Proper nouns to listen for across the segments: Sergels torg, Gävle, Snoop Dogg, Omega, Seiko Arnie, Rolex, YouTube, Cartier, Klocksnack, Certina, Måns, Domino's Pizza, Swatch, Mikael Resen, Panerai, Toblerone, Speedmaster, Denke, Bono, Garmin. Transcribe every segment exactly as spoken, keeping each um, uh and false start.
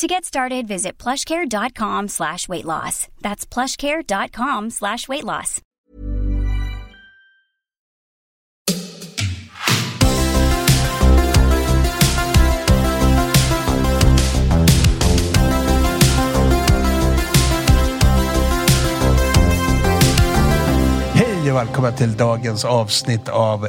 To get started, visit plushcare.com slash weight loss. That's plushcare.com slash weight loss. Hej och välkomna till dagens avsnitt av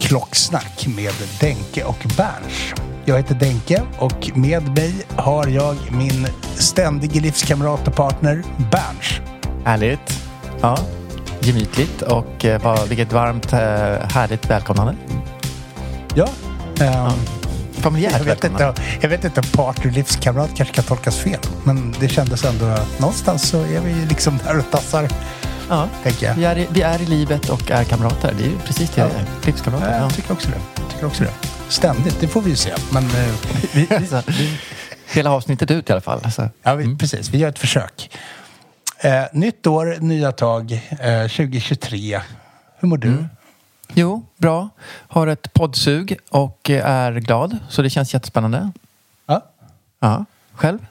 Klocksnack med Denke och Bärsj. Jag heter Denke och med mig har jag min ständige livskamrat och partner Bärsj. Härligt. Ja, gemytligt och vad, vilket varmt, härligt välkomnande. Ja. Um, ja. Familjärt jag vet välkomnande. Inte, jag vet inte om partner och livskamrat kanske kan tolkas fel. Men det kändes ändå att någonstans så är vi liksom där och tassar. Ja, jag. Vi, är i, vi är i livet och är kamrater. Det är ju precis det. Ja. Livskamrater. Ja, jag tycker också det. Jag tycker också det. Ständigt, det får vi ju se. Men, vi, alltså, vi, hela avsnittet ut i alla fall. Alltså. Ja, vi, mm. precis. Vi gör ett försök. Eh, nytt år, nya tag. Eh, tjugohundratjugotre. Hur mår du? Mm. Jo, bra. Har ett poddsug och är glad. Så det känns jättespännande. Ja. Ja. Själv?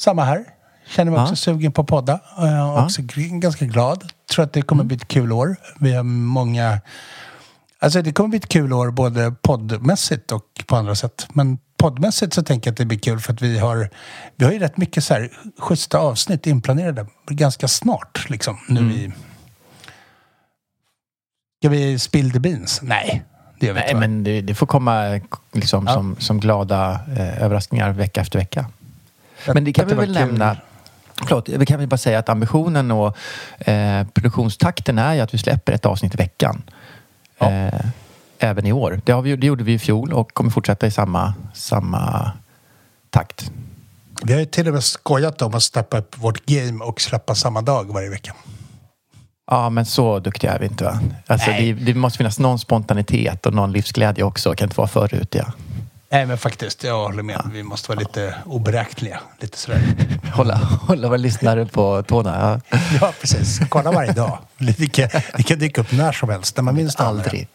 Samma här. Känner mig också ja. sugen på podda. Jag är ja. också ganska glad. Tror att det kommer mm. bli ett kul år. Vi har många... Alltså det kommer bli ett kul år både poddmässigt och på andra sätt. Men poddmässigt så tänker jag att det blir kul för att vi har, vi har ju rätt mycket så här schyssta avsnitt inplanerade ganska snart liksom. Nu mm. i... Ska vi spill the beans? Nej, det gör vi inte. Nej, men det, det får komma liksom ja. som, som glada eh, överraskningar vecka efter vecka. Jag men det kan vi väl nämna... Klart, vi kan väl bara säga att ambitionen och eh, produktionstakten är ju att vi släpper ett avsnitt i veckan. Ja. Eh, även i år. Det, har vi, det gjorde vi i fjol och kommer fortsätta i samma, samma takt. Vi har ju till och med skojat om att steppa upp vårt game och släppa samma dag varje vecka. Ja, men så duktiga är vi inte, va? Alltså, det, det måste finnas någon spontanitet och någon livsglädje också. Det kan inte vara förut, ja. Nej, men faktiskt, jag håller med. Ja. Vi måste vara lite oberäkneliga. Lite sådär. Hålla, hålla våra lyssnare på tårna. Ja. Ja, precis. Kolla varje dag. Det kan, det kan dyka upp när som helst. När man minns det aldrig.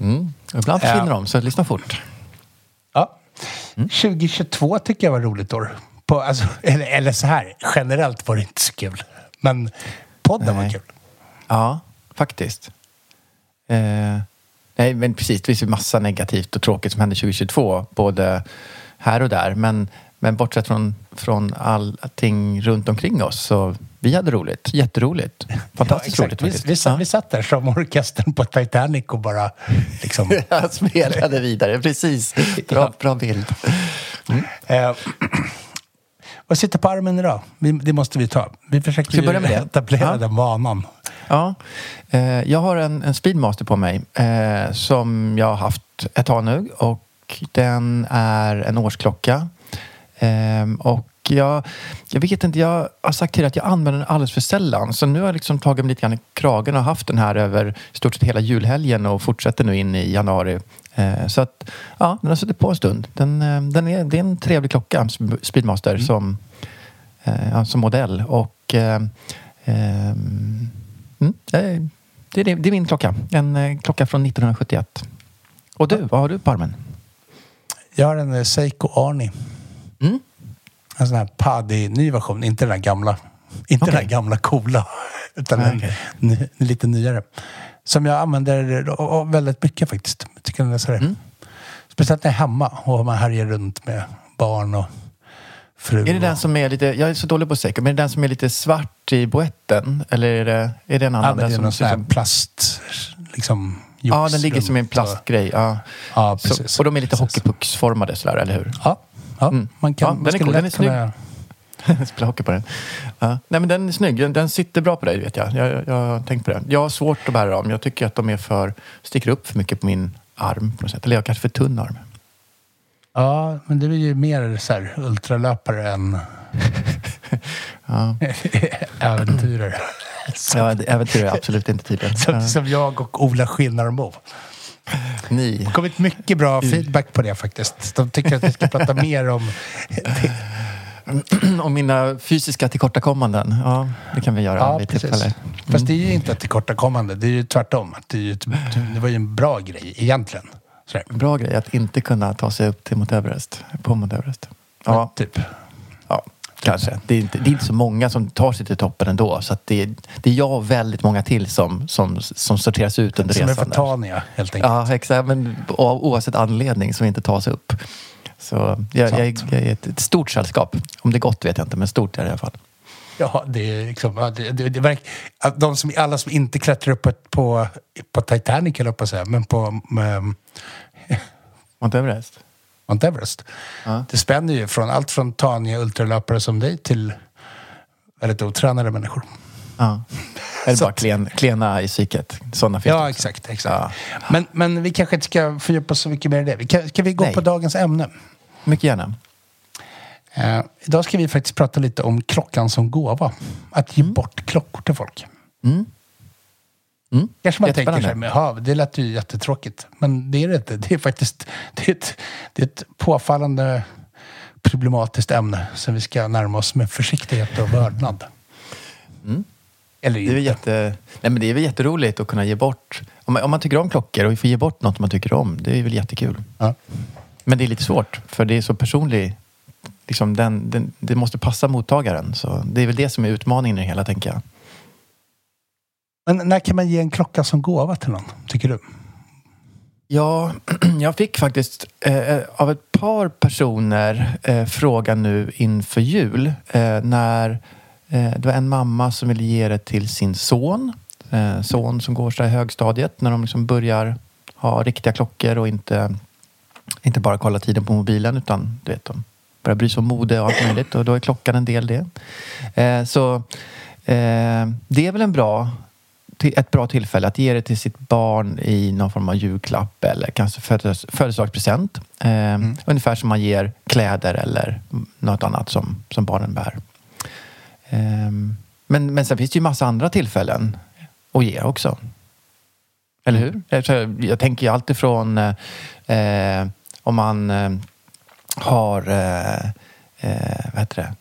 Mm. Ibland försvinner ja. de, så lyssna fort. Ja. Mm. tjugohundratjugotvå tycker jag var roligt år. På, alltså, eller, eller så här, generellt var det inte så kul. Men podden Nej. var kul. Ja, faktiskt. Eh... Nej, men precis. Det finns ju massa negativt och tråkigt som hände tjugohundratjugotvå. Både här och där. Men, men bortsett från, från allting runt omkring oss. Så vi hade roligt. Jätteroligt. Fantastiskt ja, roligt. Vi, vi, ja. vi satt där som orkestern på Titanic och bara liksom... spelade vidare. Precis. Bra, bra bild. Mm. Eh, vad sitter på armen idag? Vi, det måste vi ta. Vi försöker ju med etablera ja. den vanan. Ja, eh, jag har en, en Speedmaster på mig eh, som jag har haft ett tag nu och den är en årsklocka eh, och jag, jag vet inte, jag har sagt till att jag använder den alldeles för sällan, så nu har jag liksom tagit mig lite grann i kragen och haft den här över stort sett hela julhelgen och fortsätter nu in i januari eh, så att ja, den har suttit på en stund. Den, den är, det är en trevlig klocka, Speedmaster mm. som, eh, som modell och eh, eh, Mm. Det, är det, det är min klocka. En klocka från nittonhundrasjuttioett. Och du, vad har du på armen? Jag har en Seiko Arnie. Mm. En sån här paddy, ny version. Inte den här gamla. Inte okay. Den här gamla coola. Utan okay. en, ny, en lite nyare. Som jag använder väldigt mycket faktiskt. Tycker jag läser det. Mm. Speciellt när jag är hemma och man härjer runt med barn och fru. Är det och... den som är lite, jag är så dålig på Seiko, men är det den som är lite svart i boetten? Eller är det, är det en annan? Ja, den det är någon sån här som... plast, liksom... Ja, den ligger som en plastgrej. Ja, ja precis. Så, och de är lite hockeypucksformade sådär, eller hur? Ja, ja mm. man kan... Ja, man den är cool, den är snygg. Kunna... jag spelar hockey på den. Ja. Nej, men den är snygg. Den, den sitter bra på dig, vet jag. Jag, jag, jag tänkte på det. Jag har svårt att bära dem. Jag tycker att de är för, sticker upp för mycket på min arm på något sätt. Eller jag kanske för tunn arm. Ja, men det är ju mer så här ultralöpare än ja. äventyrare. Som, ja, äventyr är absolut inte tydligen. Som, som jag och Ola Skinnarmo. Ni. Det har kommit mycket bra feedback på det faktiskt. De tycker att vi ska prata mer om... om mina fysiska tillkortakommanden. Ja, det kan vi göra. Ja, vid precis. Mm. Fast det är ju inte ett tillkortakommande. Det är ju tvärtom. Det, är ju ett, det var ju en bra grej egentligen. Sådär. Bra grej att inte kunna ta sig upp till Mount Everest. På Mount Everest. Ja, men, typ. Ja. Kanske. Det är, inte, det är inte så många som tar sig till toppen ändå. Så att det, är, det är jag och väldigt många till som, som, som sorteras ut under resan. Som är förtaniga, helt enkelt. Ja, exakt. Men oavsett anledning som inte tas upp. Så jag, jag, jag är ett, ett stort sällskap. Om det är gott vet jag inte, men stort är det i alla fall. Ja, det är liksom... Det, det, det verkar, de som, alla som inte klättrar upp på, på, på Titanic, eller på så här, men på... Med, Mount Everest. Mount Everest. Ja. Det spänner ju från allt från taniga ultralöpare som dig till väldigt otränade människor. Ja. Eller bara klen, klena i psyket. Sådana fel. Ja, exakt. exakt. Ja. Men, men vi kanske inte ska fördjupa oss så mycket mer i det. Vi kan, ska vi gå Nej. på dagens ämne? Mycket gärna. Uh, idag ska vi faktiskt prata lite om klockan som gåva. Att ge mm. bort klockor till folk. Mm. Mm. Kanske man tänker sig, men, ja, det lät ju jättetråkigt. Men det är det inte. Det är faktiskt det är ett, det är ett påfallande problematiskt ämne som vi ska närma oss med försiktighet och vördnad. Mm. Eller det är jätte, nej, men det är väl jätteroligt att kunna ge bort. Om man, om man tycker om klockor och får ge bort något man tycker om, det är väl jättekul. Ja. Men det är lite svårt, för det är så personligt. Liksom den, den, det måste passa mottagaren. Så det är väl det som är utmaningen i det hela, tänker jag. Men när kan man ge en klocka som gåva till någon, tycker du? Ja, jag fick faktiskt eh, av ett par personer eh, frågan nu inför jul. Eh, när eh, det var en mamma som ville ge det till sin son. Eh, son som går så här i högstadiet. När de liksom börjar ha riktiga klockor och inte, inte bara kolla tiden på mobilen. Utan du vet, de börjar bry sig om mode och allt möjligt. Och då är klockan en del det. Eh, så eh, det är väl en bra... ett bra tillfälle att ge det till sitt barn i någon form av julklapp eller kanske födelsedagspresent. Eh, mm. Ungefär som man ger kläder eller något annat som, som barnen bär. Eh, men, men sen finns det ju massa andra tillfällen att ge också. Eller hur? Jag, jag tänker ju alltid från eh, om man eh, har eh, eh, vad heter det?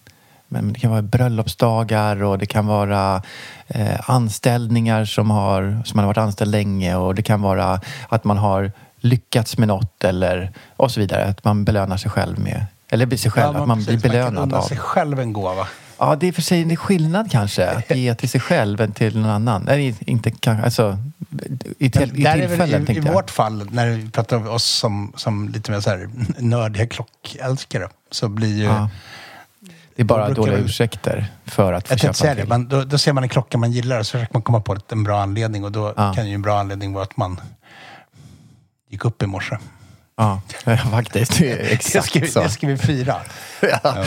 Men det kan vara bröllopsdagar och det kan vara eh, anställningar som har, som man har varit anställd länge, och det kan vara att man har lyckats med något eller och så vidare, att man belönar sig själv med, eller blir sig själv, ja, man, att man precis, blir belönad man kan unna av sig själv en gåva. Ja, det är för sig en skillnad kanske att ge till sig själv än till någon annan. Nej, inte kanske, alltså i, till, i tillfällen i, i vårt fall när vi pratar om oss som som lite mer så här nördiga klockälskare, så blir ju ja. Det är bara då dåliga man, ursäkter för att få köpa en till. Då, då ser man en klocka man gillar och så försöker man komma på en bra anledning. Och då ja. kan ju en bra anledning vara att man gick upp i morse. Ja, faktiskt. Det är exakt det ska, vi, det ska vi fira. ja. Ja.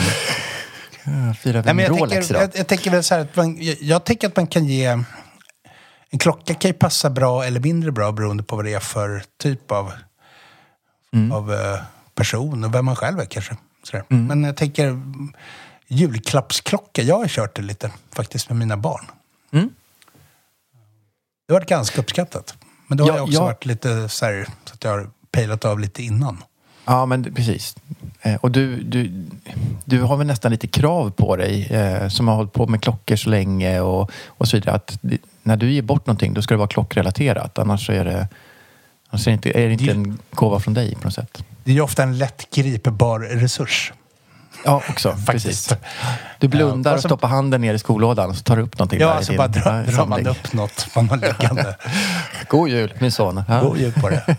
Fira med en Rolex tänker, jag, jag tänker väl så här att man, jag, jag tänker att man kan ge... En klocka kan ju passa bra eller mindre bra beroende på vad det är för typ av, mm. av uh, person och vem man själv är kanske. Mm. Men jag tänker... julklappsklocka. Jag har kört det lite faktiskt med mina barn. Mm. Det har varit ganska uppskattat. Men då har ja, jag också ja. varit lite så här, så att jag har pejlat av lite innan. Ja, men precis. Och du, du, du har väl nästan lite krav på dig eh, som har hållit på med klockor så länge och, och så vidare. Att när du ger bort någonting då ska det vara klockrelaterat. Annars är det, annars är det inte, är det inte det, en gåva från dig på något sätt. Det är ju ofta en lättgripbar resurs. Ja, också. Precis. Du blundar ja, och, så, och stoppar handen ner i skolådan och så tar du upp någonting. Ja, så alltså bara drar, drar man upp något man har liggande. God jul, min son. Ja. God jul på det.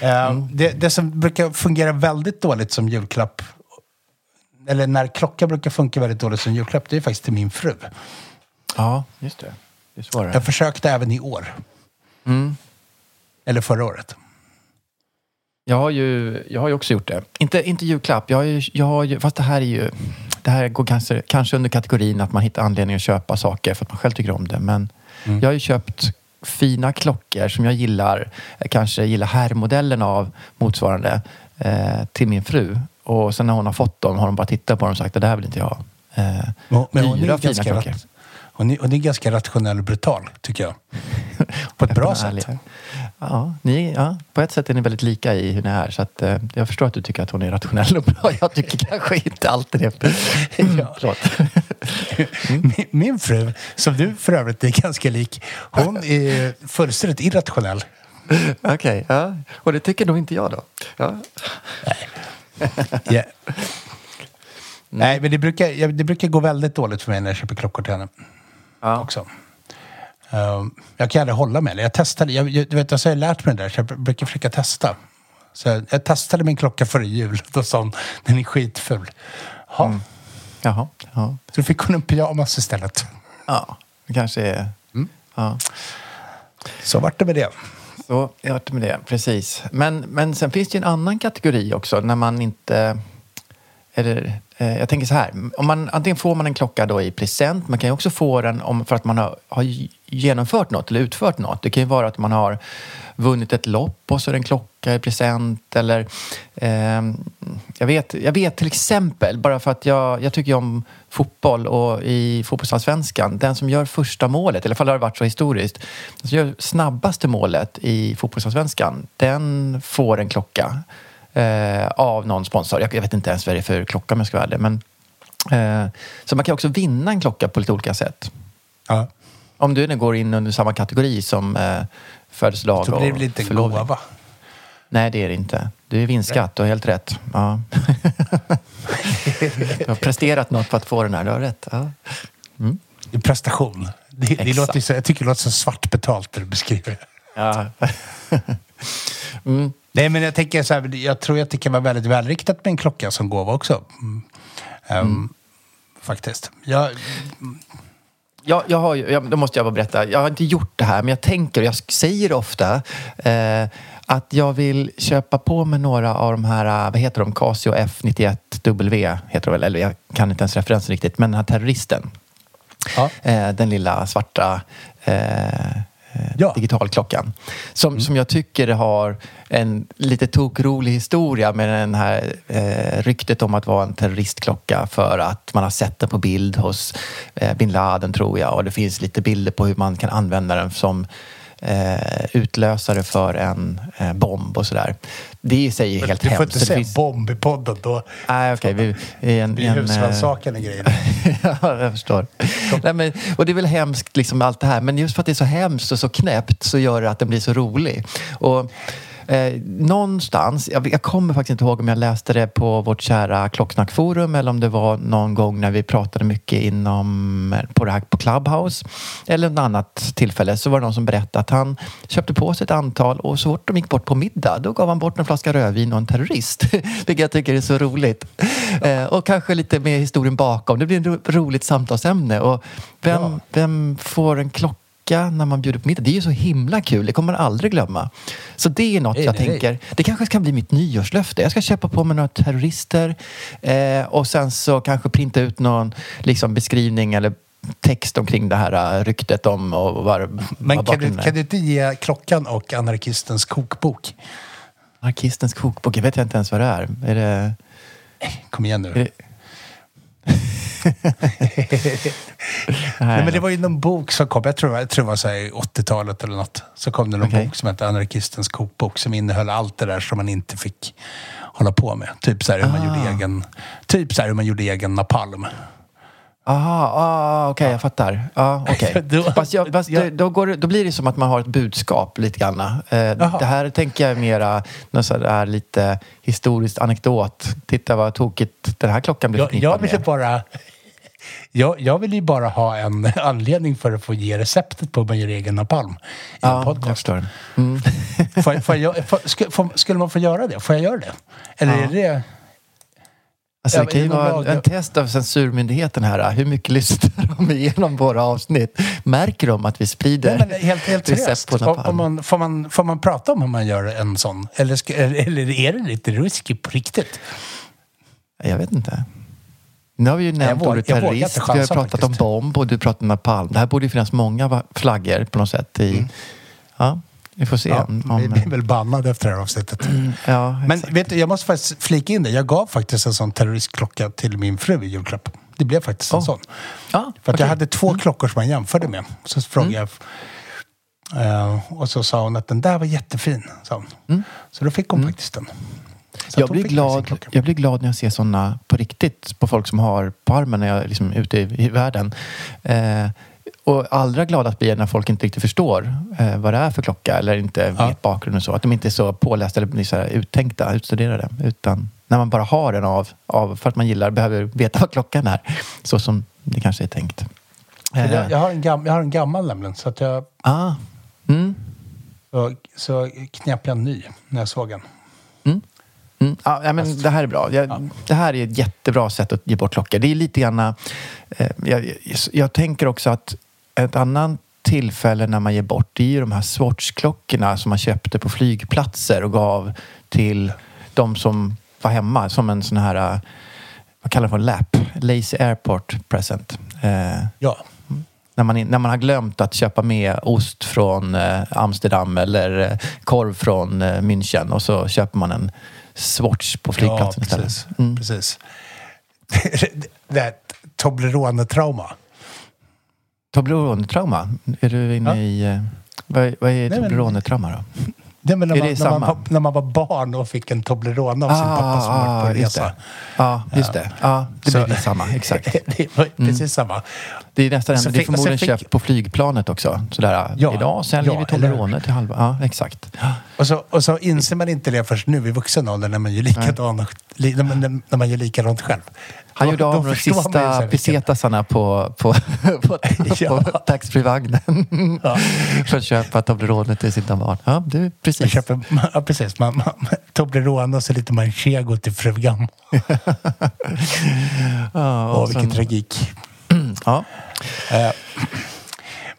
Mm. Det, det som brukar fungera väldigt dåligt som julklapp, eller när klockan brukar funka väldigt dåligt som julklapp, det är faktiskt till min fru. Ja, just det. Det är svårare. Jag försökte även i år. Mm. Eller förra året. Jag har ju, jag har ju också gjort det. Inte, inte julklapp, jag har ju, jag har ju, fast det här är ju, det här går kanske, kanske under kategorin att man hittar anledning att köpa saker för att man själv tycker om det. Men mm. jag har ju köpt fina klockor som jag gillar, kanske gillar herrmodellen av motsvarande eh, till min fru. Och sen när hon har fått dem har hon bara tittat på dem och sagt, det där vill inte jag. Eh, ja, men hon är, fina klockor. Rat- hon, är, hon är ganska rationell och brutal, tycker jag. På ett bra sätt. Ja, ni, ja, på ett sätt är ni väldigt lika i hur ni är. Så att, eh, jag förstår att du tycker att hon är rationell och bra. Jag tycker kanske inte alltid det. Ja. Mm. Min, min fru, som du för övrigt är ganska lik, hon är fullständigt irrationell. Okej, okay, ja. Och det tycker nog inte jag då. Ja. Nej. Yeah. Nej, men det brukar, det brukar gå väldigt dåligt för mig när jag köper klockor till henne. Ja. Också. Um, jag kan aldrig hålla med. Jag testade, jag, du vet, alltså jag har lärt mig det där, så jag brukar försöka testa. Så jag, jag testade min klocka före jul och sa, den är skitful. Ha. Mm. Jaha. Ja. Så du fick hon en pyjamas istället. Ja, det kanske är... Mm. Ja. Så vart det med det. Så vart det med det, precis. Men, men sen finns det ju en annan kategori också, när man inte... Eller, eh, jag tänker så här, om man, antingen får man en klocka då i present, man kan ju också få den om, för att man har, har genomfört något eller utfört något. Det kan ju vara att man har vunnit ett lopp och så är det en klocka i present. Eller, eh, jag, vet, jag vet till exempel, bara för att jag, jag tycker om fotboll och i fotbollsallsvenskan, den som gör första målet, i alla fall har det varit så historiskt, den som gör snabbaste målet i fotbollsallsvenskan, den får en klocka. Eh, av någon sponsor. Jag, jag vet inte ens vad det är för klocka, men ska vara det. Men, eh, så man kan också vinna en klocka på lite olika sätt. Ja. Om du nu går in under samma kategori som eh, födelsedag och förlovning. Det blir lite gåva. Nej, det är det inte. Du är vinstskatt, du har helt rätt. Ja. Du har presterat något för att få den här, du har rätt. Ja. Mm. Det är prestation. Det, det låter så, jag tycker det låter så svart betalt när du beskriver det. Ja. Mm. Nej, men jag tänker så här, jag tror att det kan vara väldigt välriktat med en klocka som gåva också. Mm. Mm. Faktiskt. Jag... Jag, jag har ju, jag, då måste jag bara berätta, jag har inte gjort det här, men jag tänker, jag säger ofta eh, att jag vill köpa på mig några av de här, vad heter de, Casio F nittioett W heter det väl, eller jag kan inte ens referensen riktigt, men den här terroristen. Ja. Eh, den lilla svarta... Eh, Ja. Digitalklockan. Som, mm. som jag tycker har en lite tokrolig historia med den här eh, ryktet om att vara en terroristklocka, för att man har sett den på bild hos eh, Bin Laden, tror jag. Och det finns lite bilder på hur man kan använda den som eh, utlösare för en eh, bomb och sådär. Det säger helt hemskt. Du får inte säga finns... bomb i podden då. Nej, okej. Okay, vi är en, en, husrannsakan och grejer. Ja, jag förstår. Nej, men, och det är väl hemskt liksom allt det här. Men just för att det är så hemskt och så knäppt så gör det att den blir så rolig. Och eh, någonstans, jag, jag kommer faktiskt inte ihåg om jag läste det på vårt kära Klocksnackforum eller om det var någon gång när vi pratade mycket inom, på det här på Clubhouse eller något annat tillfälle, så var det någon som berättade att han köpte på sig ett antal och så fort de gick bort på middag då gav han bort en flaska rödvin och en terrorist. Vilket jag tycker är så roligt. Ja. Eh, och kanske lite mer historien bakom. Det blir ett ro- roligt samtalsämne. Och vem, ja. vem får en klocka när man bjuder på middag? Det är ju så himla kul. Det kommer man aldrig glömma. Så det är något nej, jag nej, tänker. Nej. Det kanske kan bli mitt nyårslöfte. Jag ska köpa på mig några terrorister. Eh, och sen så kanske printa ut någon liksom, beskrivning eller text omkring det här ryktet om. Och var, Men var kan, du, kan du inte ge klockan och anarkistens kokbok? Anarkistens kokbok? Jag vet inte ens vad det är. Är det... Kom igen nu. Nej, men det var ju någon bok som kom, jag tror, jag tror det var så här åttiotalet eller något, så kom det någon okay. bok som hette Anarkistens kokbok som innehöll allt det där som man inte fick hålla på med. Typ så här hur man ah. gjorde egen typ så här hur man gjorde egen napalm. Aha, ah, okej, okay, jag fattar. Ah, okay. då, fast jag, fast jag, då, går, då blir det som att man har ett budskap lite grann. Eh, det här tänker jag mera något så här lite historiskt anekdot. Titta vad tokigt den här klockan blir förknippad med. Jag vill bara... Jag, jag vill ju bara ha en anledning för att få ge receptet på hur man gör egen napalm i ja, en podcast. Mm. får, får jag, får, sk, får, skulle man få göra det? Får jag göra det? Eller ja. är det... Alltså det kan ju vara en test av censurmyndigheten här. Hur mycket lyssnar de igenom våra avsnitt? Märker de att vi sprider ja, men helt, helt recept på napalm? Om man, får, man, får man prata om hur man gör en sån? Eller, ska, eller är det lite ruskigt på riktigt? Jag vet inte. Nu har vi ju nämnt ordet terrorist. Vi har pratat faktiskt. om bomb och du pratar om napalm. Det här borde ju finnas många flaggor på något sätt. I, mm. Ja, vi får se. Ja, om, om, vi blir väl bannade efter det här avsnittet. Mm, ja, men vet du, jag måste faktiskt flika in det. Jag gav faktiskt en sån terroristklocka till min fru i julklapp. Det blev faktiskt en oh. sån. Ah, För att okay. jag hade två mm. klockor som jag jämförde med. Så frågade mm. jag. Uh, och så sa hon att den där var jättefin. Så, mm. så då fick hon mm. faktiskt den. Jag blir, glad, jag blir glad när jag ser sådana på riktigt på folk som har på armen när jag liksom är ute i, i världen. Eh, och allra gladast blir jag när folk inte riktigt förstår eh, vad det är för klocka eller inte ja. vet bakgrunden och så. Att de inte är så pålästa eller så här uttänkta, utstuderade. Utan när man bara har den av, av för att man gillar, behöver veta vad klockan är. Så som det kanske är tänkt. Eh. Jag, jag, har en gam, jag har en gammal nämligen så att jag... Ah. Mm. Så, så knäpp jag en ny när jag såg den. Mm. Mm. Ja, men det här är bra. Jag, ja. Det här är ett jättebra sätt att ge bort klockor. Det är lite grann... Eh, jag, jag tänker också att ett annat tillfälle när man ger bort det är ju de här Swatch-klockorna som man köpte på flygplatser och gav till de som var hemma som en sån här... Vad kallar det för? L A P. Lazy Airport Present. Eh, ja. När man, när man har glömt att köpa med ost från eh, Amsterdam eller eh, korv från eh, München och så köper man en Swatch på flygplatsen ja, precis, istället. Mm. Precis. Det är ett Toblerone-trauma. Toblerone-trauma? Är du inne ja. i... Vad, vad är Toblerone-trauma då? Det, men när, är man, det när, man, när man var barn och fick en Toblerone av ah, sin pappa som ah, var på resa. Ja, just det. Ja, ah, det blir samma, exakt. Det var precis mm. samma. Det är nästan en, det är förmodligen fick... köpt på flygplanet också. Sådär, ja, idag säljer ja, vi Toblerone till halva. Ja, exakt. Och så, och så inser man inte det först nu i vuxen ålder när man gör likadant, li, när man, när man gör likadant själv. Han gjorde av de sista pesetasarna på, på, på, ja. på taxfree-vagnen ja. för att köpa Toblerone till sitt barn. Ja, det är precis. Man köper, ja, precis. Man, man, Toblerone och så lite manchego till frugan. ja, och Åh, vilken sen... tragik. Mm, ja. Uh,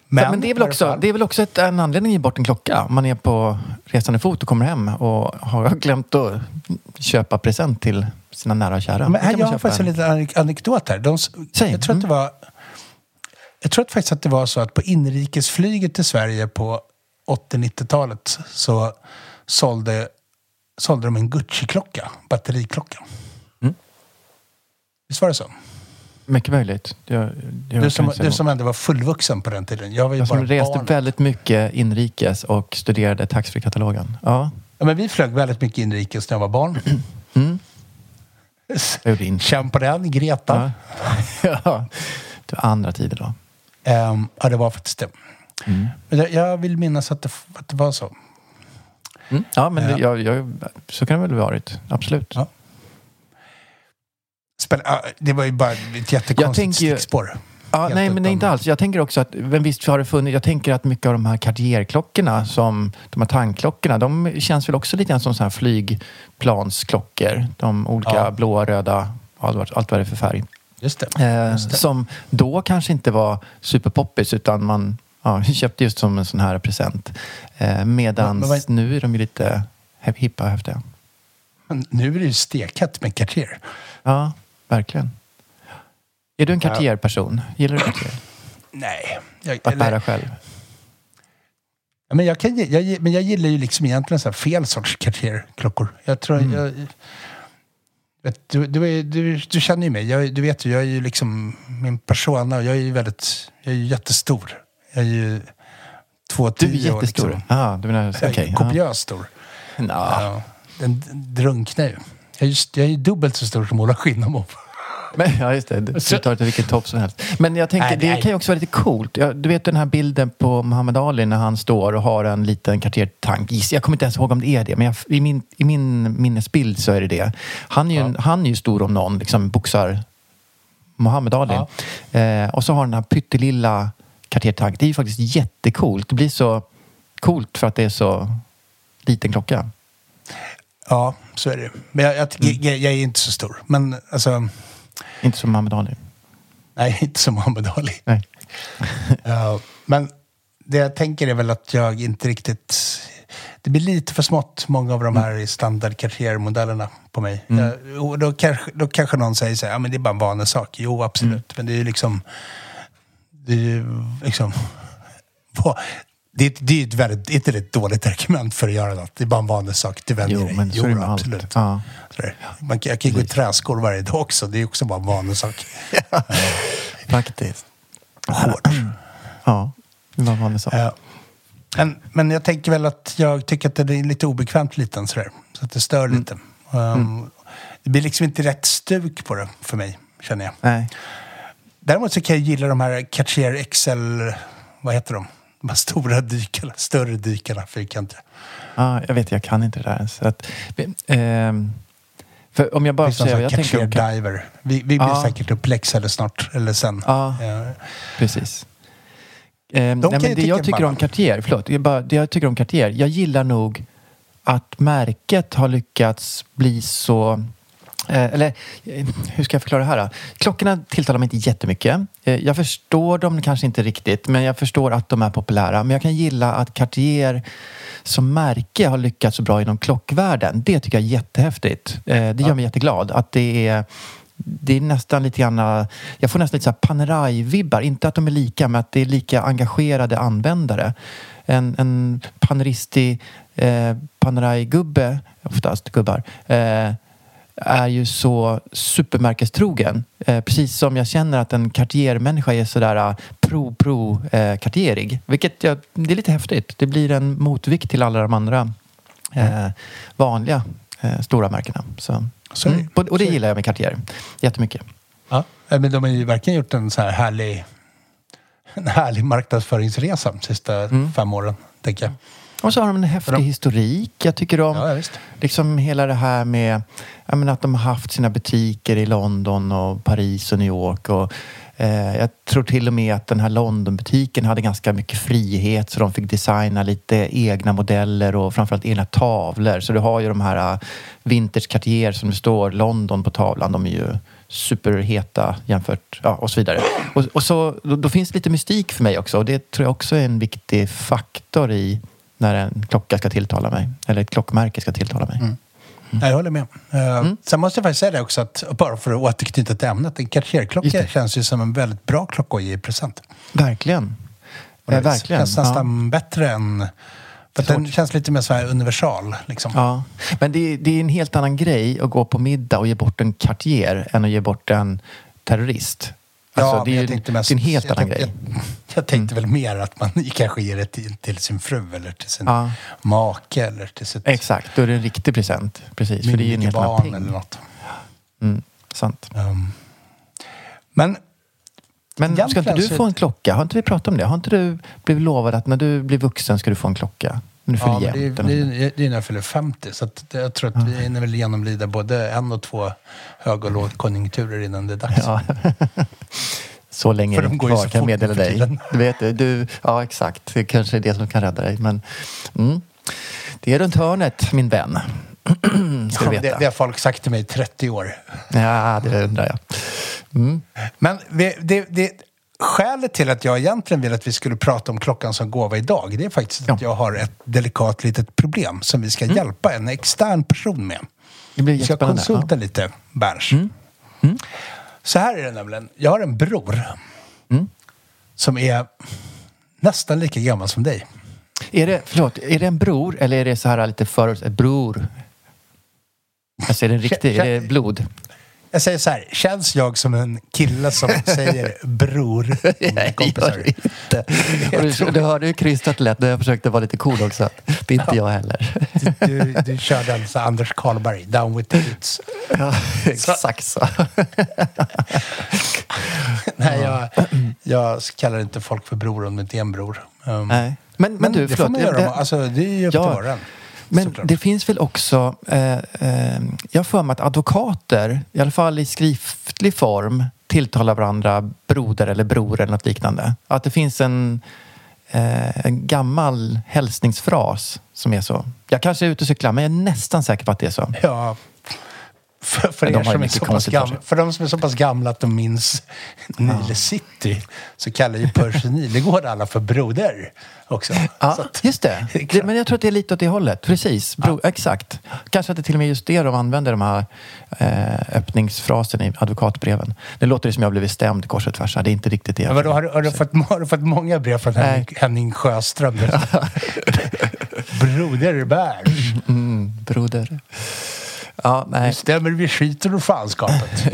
men, ja, men det är väl också, det är väl också ett, en anledning att ge bort en klocka. Man är på resande fot och kommer hem och har glömt att köpa present till sina nära och kära. Men här, jag har faktiskt en liten anekdot här. De, jag, tror att det var, jag tror att faktiskt att det var så att på inrikesflyget till Sverige på åttio-nittiotalet så sålde, sålde de en Gucci-klocka, batteriklocka. Mm. Visst var det så? Mycket möjligt. Jag, jag du, som, du som ändå var fullvuxen på den tiden. Jag var ju jag bara som reste barn. Väldigt mycket inrikes och studerade taxfree-katalogen. Ja. Ja, men vi flög väldigt mycket inrikes när jag var barn. Mm. Känn på den, Greta. Ja. Ja. Det var andra tider då. Um, ja, det var faktiskt det. Mm. Jag vill minnas att det, att det var så. Mm. Ja, men det, jag, jag, så kan det väl ha varit. Absolut. Ja. Det var ju bara ett jättekonstigt stickspår. Ja, nej, men inte alls. Jag tänker också att visst har det funnits, jag tänker att mycket av de här Cartier-klockorna som de här tankklockorna, de känns väl också lite grann som så här flygplansklockor. De olika ja. blåa, röda, allt vad det är för färg. Just det. Just det. Eh, som då kanske inte var superpoppis utan man ja, köpte just som en sån här present. Eh, Medan ja, var... nu är de ju lite hippa och häftiga. Men nu är det ju stekat med Cartier. Ja, verkligen. Är du en Cartier-person? Gillar du Cartier? Nej. Jag, att bära eller... själv? Men jag, kan, jag, men jag gillar ju liksom egentligen så här fel sorts Cartier-klockor. Jag tror mm. jag... Vet, du, du, är, du, du känner ju mig. Jag, du vet ju, jag är ju liksom min persona. Jag är ju väldigt... Jag är ju jättestor. Jag är ju två tio Du är jättestor? Liksom. Ah, du menar, okay. Jag är kopiös stor. Nå. Ja. Den drunknar ju. Jag är, just, jag är dubbelt så stor som Ola Skinnamob. Men, ja, just det. Du, du tar inte vilken topp som helst. Men jag tänker, nej, det nej. kan ju också vara lite coolt. Jag, du vet den här bilden på Muhammad Ali när han står och har en liten Cartier-tank. Jag kommer inte ens ihåg om det är det, men jag, i, min, i min minnesbild så är det det. Han är ju, ja. han är ju stor om någon, liksom boxar Muhammad Ali. Ja. Eh, och så har den här pyttelilla Cartier-tank. Det är ju faktiskt jättecoolt. Det blir så coolt för att det är så liten klocka. Ja, så är det. Men jag, jag, jag, jag är inte så stor. Men alltså... Inte som Muhammad Ali. Nej, inte som Muhammad Ali. Nej. uh, men det jag tänker är väl att jag inte riktigt... Det blir lite för smått många av de här mm. standard Cartier-modellerna på mig. Mm. Uh, och då kanske, då kanske någon säger så här, ja, men det är bara en vanesak. Jo, absolut. Mm. Men det är ju liksom... Det är ju liksom... Det är, det är ett väldigt, inte ett dåligt argument för att göra något. Det är bara en vanlig sak. Det vänder jo, men jo, så absolut. Ja. Man kan, jag kan gå i träskor varje dag också. Det är också bara en vanlig sak. Ja. Faktiskt. Hårt. Ja, det var en vanlig sak. Men, men jag tänker väl att jag tycker att det är lite obekvämt liten sådär. Så att det stör mm. lite. Um, mm. Det blir liksom inte rätt stuk på det för mig, känner jag. Nej. Däremot så kan jag gilla de här Cartier X L, vad heter de? De stora dykarna, större dykarna, för jag kan inte. Ja, jag vet, jag kan inte det där ens. Att, eh, för om jag bara säger... Jag tänker kan... diver. Vi, vi blir ja. säkert uppläxade snart, eller sen. Ja, ja. Precis. Eh, nej, men det jag tycker om Cartier, förlåt, jag bara, det jag tycker om Cartier, jag gillar nog att märket har lyckats bli så... Eller, hur ska jag förklara det här? Klockorna tilltalar mig inte jättemycket. Jag förstår dem kanske inte riktigt, men jag förstår att de är populära. Men jag kan gilla att Cartier som märke har lyckats så bra inom klockvärlden. Det tycker jag är jättehäftigt. Det gör mig jätteglad. Att det är, det är nästan lite grann... Jag får nästan lite så här Panerai-vibbar. Inte att de är lika, men att det är lika engagerade användare. En, en paneristi eh, Panerai-gubbe, oftast gubbar... Eh, är ju så supermärkestrogen. Eh, precis som jag känner att en Cartier-människa är sådär pro-pro-Cartierig. Eh, vilket jag, det är lite häftigt. Det blir en motvikt till alla de andra eh, vanliga eh, stora märkena. Så, mm, och det gillar jag med Cartier. Jättemycket. Ja, men de har ju verkligen gjort en så här härlig, en härlig marknadsföringsresa de sista mm. fem åren, tänker jag. Och så har de en häftig de... historik. Jag tycker om ja, liksom hela det här med jag menar, att de har haft sina butiker i London och Paris och New York. Och, eh, jag tror till och med att den här Londonbutiken hade ganska mycket frihet. Så de fick designa lite egna modeller och framförallt egna tavlor. Så du har ju de här vintage Cartier som det står London på tavlan. De är ju superheta jämfört ja, och så vidare. Och, och så, då, då finns lite mystik för mig också. Och det tror jag också är en viktig faktor i... när en klocka ska tilltala mig. Eller ett klockmärke ska tilltala mig. Mm. Mm. Jag håller med. Uh, mm. Sen måste jag faktiskt säga det också, att bara för att återknyta till ämnet, en Cartier-klocka känns ju som en väldigt bra klocka att ge i present. Verkligen. Det eh, verkligen. Känns nästan ja. bättre än... För den känns lite mer så här universal. Liksom. Ja. Men det är, det är en helt annan grej att gå på middag och ge bort en Cartier än att ge bort en terrorist. Alltså, ja, det är jag tänkte, mest, en helt annan jag, grej. Jag, jag tänkte mm. väl mer att man kanske ger det till, till sin fru eller till sin ja. make eller till sitt... Exakt, då är det en riktig present. Precis, för det är ju en helt annan peng. Eller något. Mm, sant. Um, men men ska inte du få en klocka? Har inte vi pratat om det? Har inte du blivit lovad att när du blir vuxen ska du få en klocka? När du ja, det är, det, är, det är när jag fyller femtio. Så att jag tror att ja. vi är väl genomlida både en och två hög- och lågkonjunkturer innan det är dags. Ja. Så länge är det kvar, kan jag meddela dig. Du vet, du, ja, exakt. Det kanske är det som kan rädda dig. Men, mm. det är runt hörnet, min vän. Ska ja, veta. Det, det har folk sagt till mig i trettio år. Ja, det undrar jag. Mm. Men det... det, det skälet till att jag egentligen vill att vi skulle prata om klockan som gåva idag, det är faktiskt ja. att jag har ett delikat litet problem som vi ska mm. hjälpa en extern person med. Det blir vi ska konsulta ja. lite, Bärsj. Mm. Mm. Så här är det nämligen. Jag har en bror mm. som är nästan lika gammal som dig. Är det, förlåt, är det en bror eller är det så här lite förut, ett bror? Alltså är det riktigt, är det blod? Jag säger så här, känns jag som en kille som säger bror? Nej, kompisar? Inte. Du, du hörde ju krystat lätt när jag försökte vara lite cool också. Det är inte jag heller. Du, du, du körde alltså Anders Karlberg, down with the roots. Ja, exakt så. så. Nej, jag, jag kallar inte folk för bror om det inte är en bror. Um, Nej. Men, men, men du, förlåt. Det, jag, det, alltså, det är ju upp ja. till åren. Men såklart. Det finns väl också, eh, eh, jag för mig att advokater, i alla fall i skriftlig form, tilltalar varandra broder eller bror eller något liknande. Att det finns en, eh, en gammal hälsningsfras som är så. Jag kanske är ute och cyklar, men jag är nästan säker på att det är så. Ja, för, för, er de som är så pass gamla, för de som är så pass gamla att de minns Nile ja. City, så kallar ju Persenil, det går alla för broder också. Ja, att, just det. det. Men jag tror att det är lite åt det hållet. Precis, bro, ja. exakt. Kanske att det till och med just det de använder, de här eh, öppningsfrasen i advokatbreven. Det låter ju som jag blev stämd kors och tvärs. Det är inte riktigt det. Men då, har, du, har, du fått, har du fått många brev från Henning, Henning Sjöström? Broder Bärsj. Mm, broder. Ja, nej. Det stämmer, vi skiter ur fanskapet.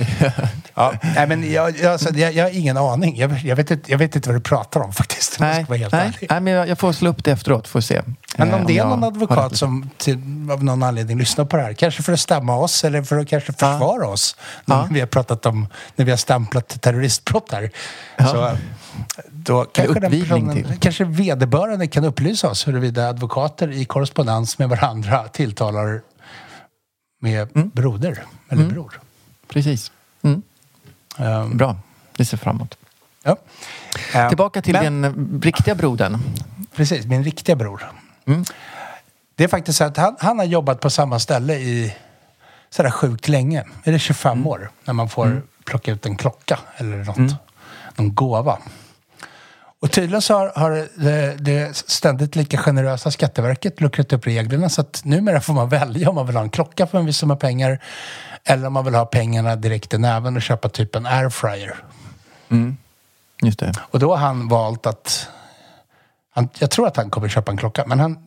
Ja, nej, men jag, jag, jag, jag har ingen aning. Jag, jag, vet inte, jag vet inte vad du pratar om faktiskt. Nej, vara helt nej, nej, men jag, jag får slå upp det efteråt för att se. Men om, om det är någon advokat som till, av någon anledning lyssnar på det här, kanske för att stämma oss eller för att kanske försvara ja. oss när ja. vi har pratat om, när vi har stämplat terroristbrott här. Ja. Så då kanske den personen, kanske vederbörande kan upplysa oss huruvida advokater i korrespondens med varandra tilltalar med mm. broder eller mm. bror. Precis. Mm. Um, Bra. Det ser framåt. Ja. Um, Tillbaka till men, den riktiga brodern. Precis, min riktiga bror. Mm. Det är faktiskt så att han, han har jobbat på samma ställe i sådär sjukt länge. Är det tjugofem mm. år när man får mm. plocka ut en klocka eller något. Mm. Någon gåva. Och tydligen så har, har det, det ständigt lika generösa Skatteverket luckrat upp reglerna, så att numera får man välja om man vill ha en klocka för en viss summa pengar eller om man vill ha pengarna direkt i näven och köpa typ en airfryer. Mm. Just det. Och då har han valt att han, jag tror att han kommer köpa en klocka, men han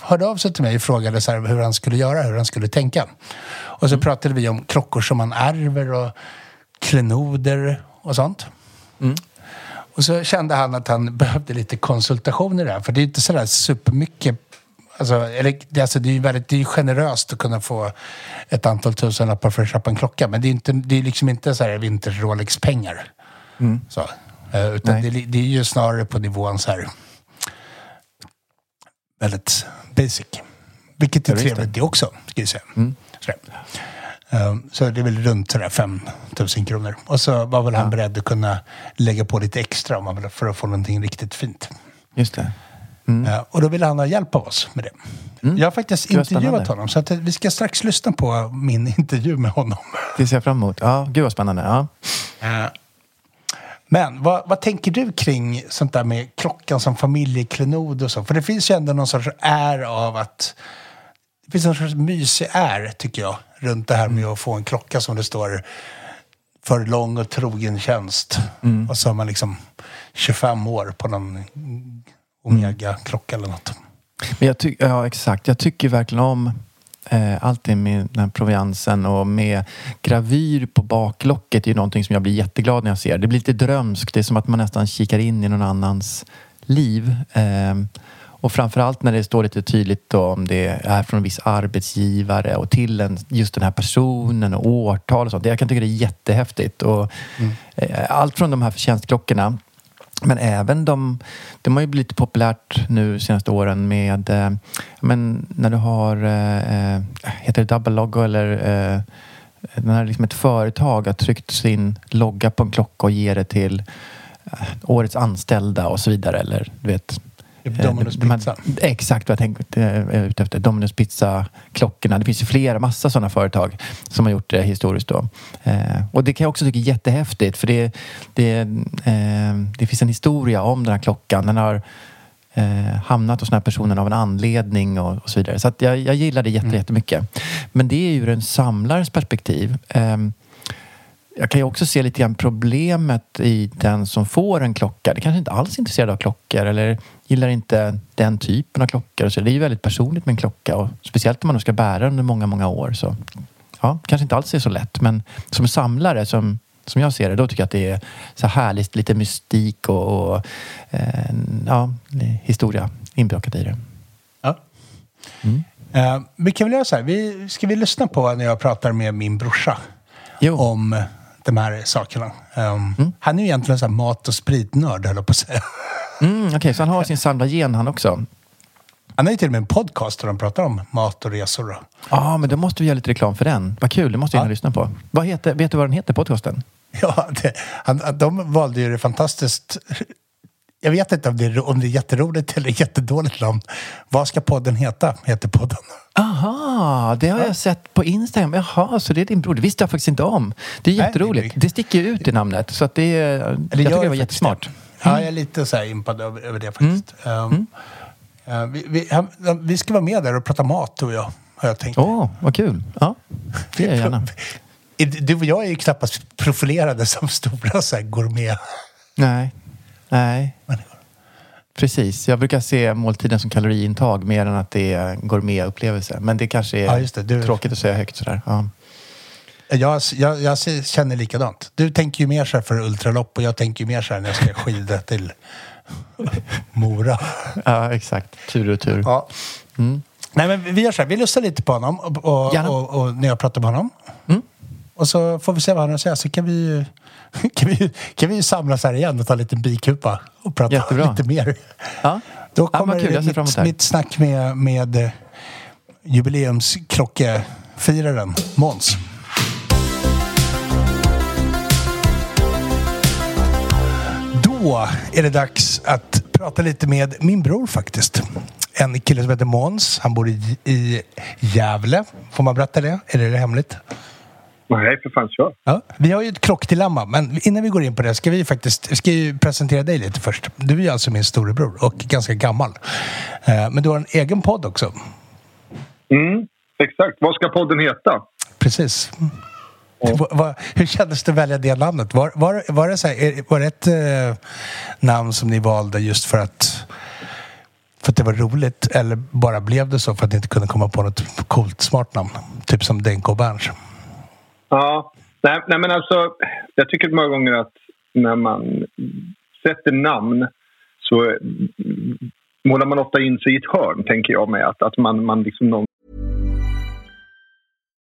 hörde av sig till mig och frågade så här hur han skulle göra, hur han skulle tänka. Och så mm. pratade vi om klockor som man ärver och klenoder och sånt. Mm. Och så kände han att han behövde lite konsultationer där. För det är inte sådär supermycket. Alltså, eller, det, alltså, det är ju väldigt, det är ju generöst att kunna få ett antal tusen lappar för att köpa en klocka. Men det är, inte, det är liksom inte sådär vinters Rolex-pengar. Mm. Så, utan det, det är ju snarare på nivån så här väldigt basic. Vilket är trevligt det, det också, ska jag säga. Mm. Um, så det är väl runt sådär fem tusen kronor. Och så var väl ja. han beredd att kunna lägga på lite extra om man vill, för att få någonting riktigt fint. Just det. Mm. Uh, och då ville han ha hjälp av oss med det. Mm. Jag har faktiskt jag intervjuat honom, så att vi ska strax lyssna på min intervju med honom. Det ser jag fram emot. Ja, gud vad spännande. Ja. Uh. Men vad, vad tänker du kring sånt där med klockan som familjeklenod och så? För det finns ju ändå någon sorts är av att det finns en sorts mysig är, tycker jag, runt det här med att få en klocka som det står för lång och trogen tjänst. Mm. Och så har man liksom tjugofem år på någon Omega-klocka eller något. Men jag ty- ja, exakt. Jag tycker verkligen om eh, allt med den här proviansen och med gravyr på baklocket är ju någonting som jag blir jätteglad när jag ser. Det blir lite drömskt. Det är som att man nästan kikar in i någon annans liv. Eh, Och framförallt när det står lite tydligt då, om det är från en viss arbetsgivare och till en, just den här personen och årtal och sånt. Jag kan tycka det är jättehäftigt. Och mm. allt från de här förtjänstklockorna, men även de, de har ju blivit populärt nu senaste åren med eh, men när du har eh, heter det double logo eller eh, när liksom ett företag har tryckt sin logga på en klocka och ger det till eh, årets anställda och så vidare, eller du vet Domino's Pizza. De här, exakt vad jag tänkte eh, ut efter. Domino's Pizza-klockorna. Det finns ju flera, massa sådana företag som har gjort det historiskt då. Eh, och det kan jag också tycka är jättehäftigt, för det, det, eh, det finns en historia om den här klockan. Den har eh, hamnat hos den här personen av en anledning och, och så vidare. Så att jag, jag gillar det jätte, mm. jättemycket. Men det är ju en samlares perspektiv. Eh, Jag kan ju också se lite grann problemet i den som får en klocka. Det kanske inte alls är intresserad av klockor eller gillar inte den typen av klockor. Så det är ju väldigt personligt med en klocka. Och speciellt om man ska bära under många, många år. Så ja, kanske inte alls är så lätt. Men som samlare, som, som jag ser det, då tycker jag att det är så härligt, lite mystik och, och eh, ja, historia inbrokat i det. Ja. Mm. Uh, vi kan väl göra så här, vi, ska vi lyssna på när jag pratar med min brorsa jo. om de här sakerna. Um, mm. Han är ju egentligen så här mat- och spritnörd, höll jag på att säga. Mm, Okej, okay, så han har sin samla gen han också. Han har ju till och med en podcast där de pratar om mat och resor. Ja, ah, men då måste vi göra lite reklam för den. Vad kul, det måste vi ja. lyssna på. Vad heter, vet du vad den heter, podcasten? Ja, det, han, de valde ju det fantastiskt... Jag vet inte om det är, om det är jätteroligt eller jättedåligt namn. Vad ska podden heta? Heter podden. Aha, det har jag sett på Instagram. Jaha, så det är din bror. Det visste jag faktiskt inte om. Det är jätteroligt. Nej, det, är... det sticker ju ut i namnet. Så att det är, eller jag, jag tycker det var jättesmart. Mm. Ja, jag är lite så här impad över, över det faktiskt. Mm. Um, mm. Vi, vi, vi ska vara med där och prata mat, tror jag. Har jag tänkt. Åh, oh, vad kul. Ja, det gör jag gärna. Du och jag är ju knappast profilerade som stora så här gourmet. Nej. Nej, precis. Jag brukar se måltiden som kaloriintag mer än att det går med upplevelse. Men det kanske är ja, just det. Du... tråkigt att säga högt sådär. Ja. Jag, jag, jag känner likadant. Du tänker ju mer så här för ultralopp och jag tänker ju mer så här när jag ska skida till Mora. Ja, exakt. Tur och tur. Ja. Mm. Nej, men vi gör så här. Vi lyssnar lite på honom och, och, och, och, och när jag pratar med honom. Mm. Och så får vi se vad han säger. Så kan vi kan vi, kan vi samlas här igen och ta en liten bikupa och prata jättebra. Lite mer. Ja. Då kommer ja, mitt, mitt, mitt snack med, med jubileumsklockefiraren Måns. Då är det dags att prata lite med min bror faktiskt. En kille som heter Måns. Han bor i, i Gävle. Får man berätta det? Eller är det hemligt? Nej, för fan så. Ja, vi har ju ett klockdilemma, men innan vi går in på det ska vi faktiskt ska ju presentera dig lite först. Du är alltså min storebror och ganska gammal. Men du har en egen podd också. Mm, exakt. Vad ska podden heta? Precis. Mm. Va, va, hur kändes det att välja det namnet? Var, var, var, det så här, var det ett eh, namn som ni valde just för att, för att det var roligt? Eller bara blev det så för att ni inte kunde komma på något coolt, smart namn? Typ som Denke och Bärsj. Ja, nej, nej men alltså jag tycker många gånger att när man sätter namn så målar man ofta in sig i ett hörn, tänker jag med att, att man, man liksom någon...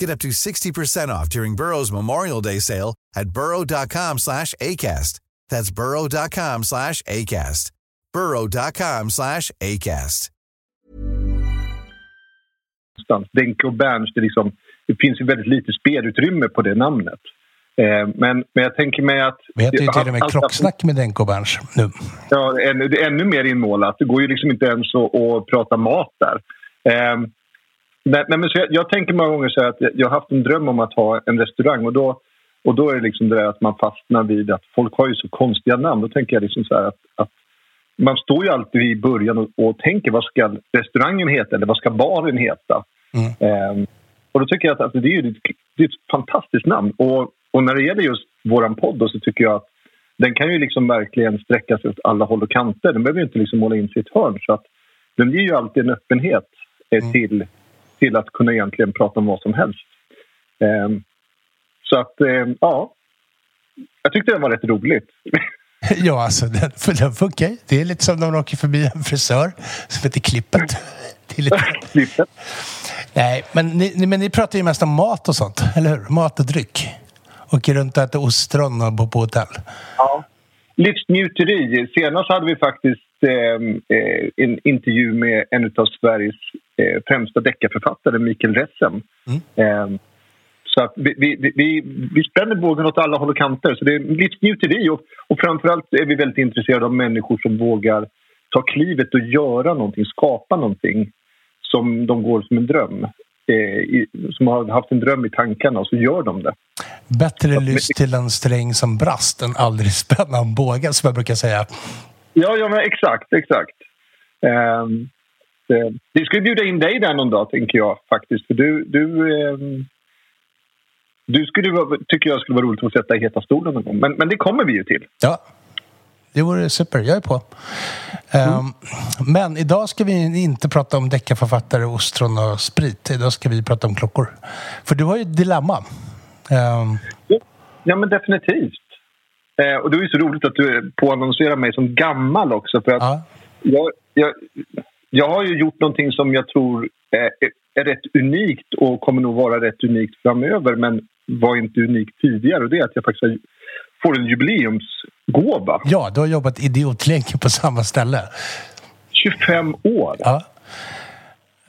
Get up to sixty percent off during Burrow's Memorial Day sale at burrow.com slash ACAST. That's burrow.com slash ACAST. burrow.com slash ACAST. Denke och Bärsj, det, liksom, det finns ju väldigt lite spelutrymme på det namnet. Eh, men, men jag tänker mig att... Vi heter ju till och med Klocksnack med Denke och Bärsj nu. Ja, ännu, det är ännu mer inmålat. Det går ju liksom inte ens att, att prata mat där. Eh, nej, nej, men så jag, jag tänker många gånger så att jag har haft en dröm om att ha en restaurang. Och då, och då är det liksom det där att man fastnar vid att folk har ju så konstiga namn. Då tänker jag liksom så här att, att man står ju alltid i början och, och tänker vad ska restaurangen heta eller vad ska baren heta? Mm. Eh, och då tycker jag att alltså, det är ju ett, det är ett fantastiskt namn. Och Och när det gäller just våran podd då, så tycker jag att den kan ju liksom verkligen sträcka sig åt alla håll och kanter. Den behöver ju inte liksom måla in sitt hörn. Så att den ger ju alltid en öppenhet eh, till, till att kunna egentligen prata om vad som helst. Eh, så att, eh, ja. Jag tyckte det var rätt roligt. Ja, alltså den, den funkar ju. Det är lite som när man åker förbi en frisör som heter Klippet. Lite... Klippet. Nej, men ni, men ni pratar ju mest om mat och sånt, eller hur? Mat och dryck. Och runt att äta ostron och bo på hotell. Ja. Livsnjuteri. Senast hade vi faktiskt eh, en intervju med en av Sveriges eh, främsta deckarförfattare, Mikael Resen. Mm. Eh, så att vi, vi, vi, vi spänner bågen åt alla håll och kanter. Så det är livsnjuter vi. Och, och framförallt är vi väldigt intresserade av människor som vågar ta klivet och göra någonting, skapa någonting som de går som en dröm. I, som har haft en dröm i tankarna och så gör de det. Bättre lyss till en sträng som brast än aldrig spänna en båge, som jag brukar säga. Ja, ja men exakt, exakt. Um, det, vi ska bjuda in dig där någon dag, tänker jag faktiskt. För du, du, um, du skulle, tycker jag skulle vara roligt att sätta i heta stolen någon gång. Men, men det kommer vi ju till. Ja. Det vore super, jag är på. Mm. Um, men idag ska vi inte prata om deckarförfattare, ostron och sprit. Idag ska vi prata om klockor. För du har ju ett dilemma. Um. Ja, men definitivt. Eh, och det är ju så roligt att du påannonserar mig som gammal också. För att ja. jag, jag, jag har ju gjort någonting som jag tror är, är rätt unikt och kommer nog vara rätt unikt framöver. Men var inte unikt tidigare. Och det är att jag faktiskt har får en jubileumsgåva. Ja, du har jobbat idiotlänge på samma ställe. tjugofem år. Ja.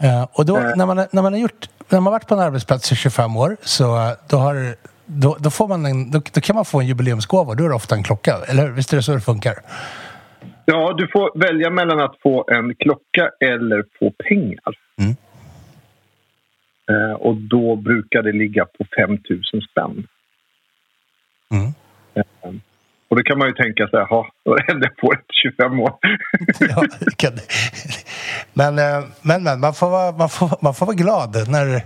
Eh, och då, eh. när, man, när man har gjort, när man har varit på en arbetsplats i tjugofem år så då har, då, då får man en, då, då kan man få en jubileumsgåva. Då är det ofta en klocka, eller visst är det så det funkar? Ja, du får välja mellan att få en klocka eller få pengar. Mm. Eh, och då brukar det ligga på fem tusen spänn. Mm. Och då kan man ju tänka så här, ja, vad hände på ett tjugofem år? Ja, kan. Men, men, men man, får vara, man, får, man får vara glad när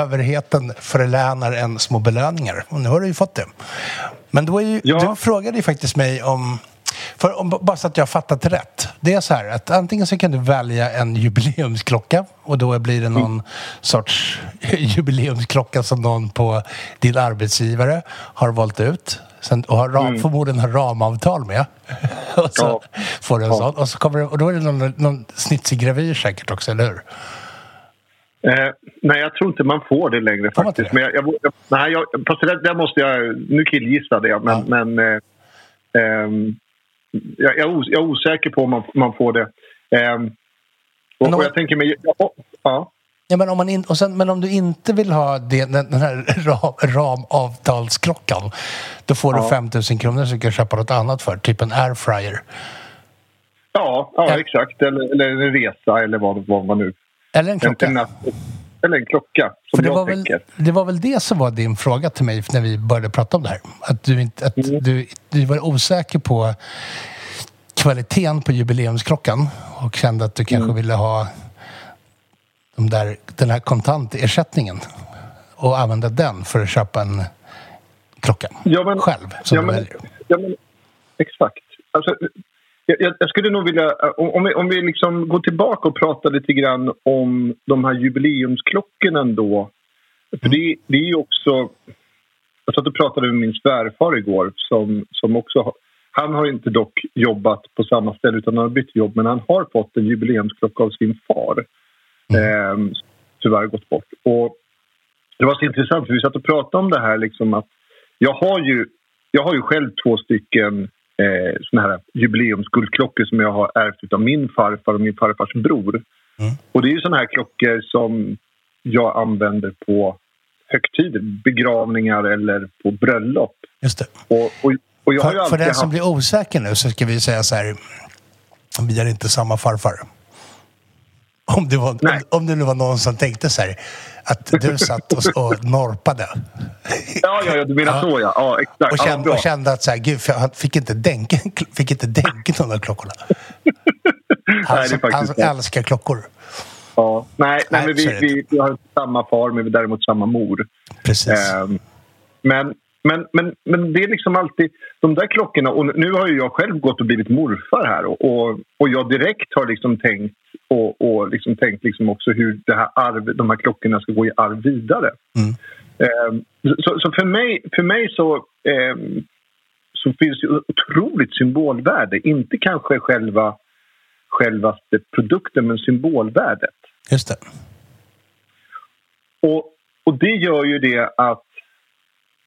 överheten förlänar en små belöningar. Och nu har du ju fått det. Men då är ju, ja. Du frågade ju faktiskt mig om, för om, bara så att jag har fattat rätt. Det är så här att antingen så kan du välja en jubileumsklocka och då blir det någon mm. sorts jubileumsklocka som någon på din arbetsgivare har valt ut. Sen, och har ram, mm. förmodligen har ramavtal med. Och så ja. får du en ja. sån. Och, så kommer det, och då är det någon, någon snitsig gravyr säkert också, eller hur? Eh, nej, jag tror inte man får det längre får faktiskt. Men jag, jag, jag, nej, jag, fast det där måste jag, nu killgissade jag, men, ja. men eh, eh, jag, jag är osäker på om man, man får det. Eh, och, om, och jag tänker mig, ja. ja. Ja, men, om man in, och sen, men om du inte vill ha det, den här ram, ramavtalsklockan, då får ja. du fem tusen kronor så du kan köpa något annat för, typ en airfryer. Ja, ja Ä- exakt. Eller, eller en resa eller vad, vad man nu... Eller en klocka. En, en, eller en klocka, som för det jag var tänker. Väl, det var väl det som var din fråga till mig när vi började prata om det här. Att du, inte, att mm. du, du var osäker på kvaliteten på jubileumsklockan och kände att du kanske mm. ville ha... De där, den här kontantersättningen och använda den för att köpa en klocka ja, men, själv som ja, men, ja, men, exakt. Alltså, jag, jag skulle nog vilja om vi, om vi liksom går tillbaka och pratar lite grann om de här jubileumsklockorna ändå. För mm. det, det är ju också jag satt och pratade med min svärfar igår som, som också han har inte dock jobbat på samma ställe utan han har bytt jobb men han har fått en jubileumsklocka av sin far. Mm. Tyvärr gått bort. Och det var så intressant för vi satt och pratade om det här liksom att jag har ju, jag har ju själv två stycken eh, såna här jubileumsguldklockor som jag har ärvt av min farfar och min farfars bror. Mm. Och det är ju såna här klockor som jag använder på högtider, begravningar eller på bröllop. Just det. Och, och, och jag har för, ju alltid för den som haft... blir osäker nu så ska vi säga så här, vi är inte samma farfar. Om det, var, om, om det nu var någon som tänkte så här, att du satt och, och norpade. Ja, ja, du menar ja. så, ja. ja exakt. Och, kände, ja, och kände att så här, gud, för jag fick inte Denke, fick inte Denke någon av klockorna. Han nej, som, han som älskar klockor. Ja, nej, nej, nej men vi, vi, vi har samma far, men vi däremot samma mor. Precis. Ähm, men, men, men, men det är liksom alltid de där klockorna, och nu har ju jag själv gått och blivit morfar här, och, och, och jag direkt har liksom tänkt och, och liksom tänkt liksom också hur det här arv, de här klockorna ska gå i arv vidare. Mm. Eh, så, så för mig, för mig så, eh, så finns det otroligt symbolvärde. Inte kanske själva självaste produkten, men symbolvärdet. Just det. Och, och det gör ju det att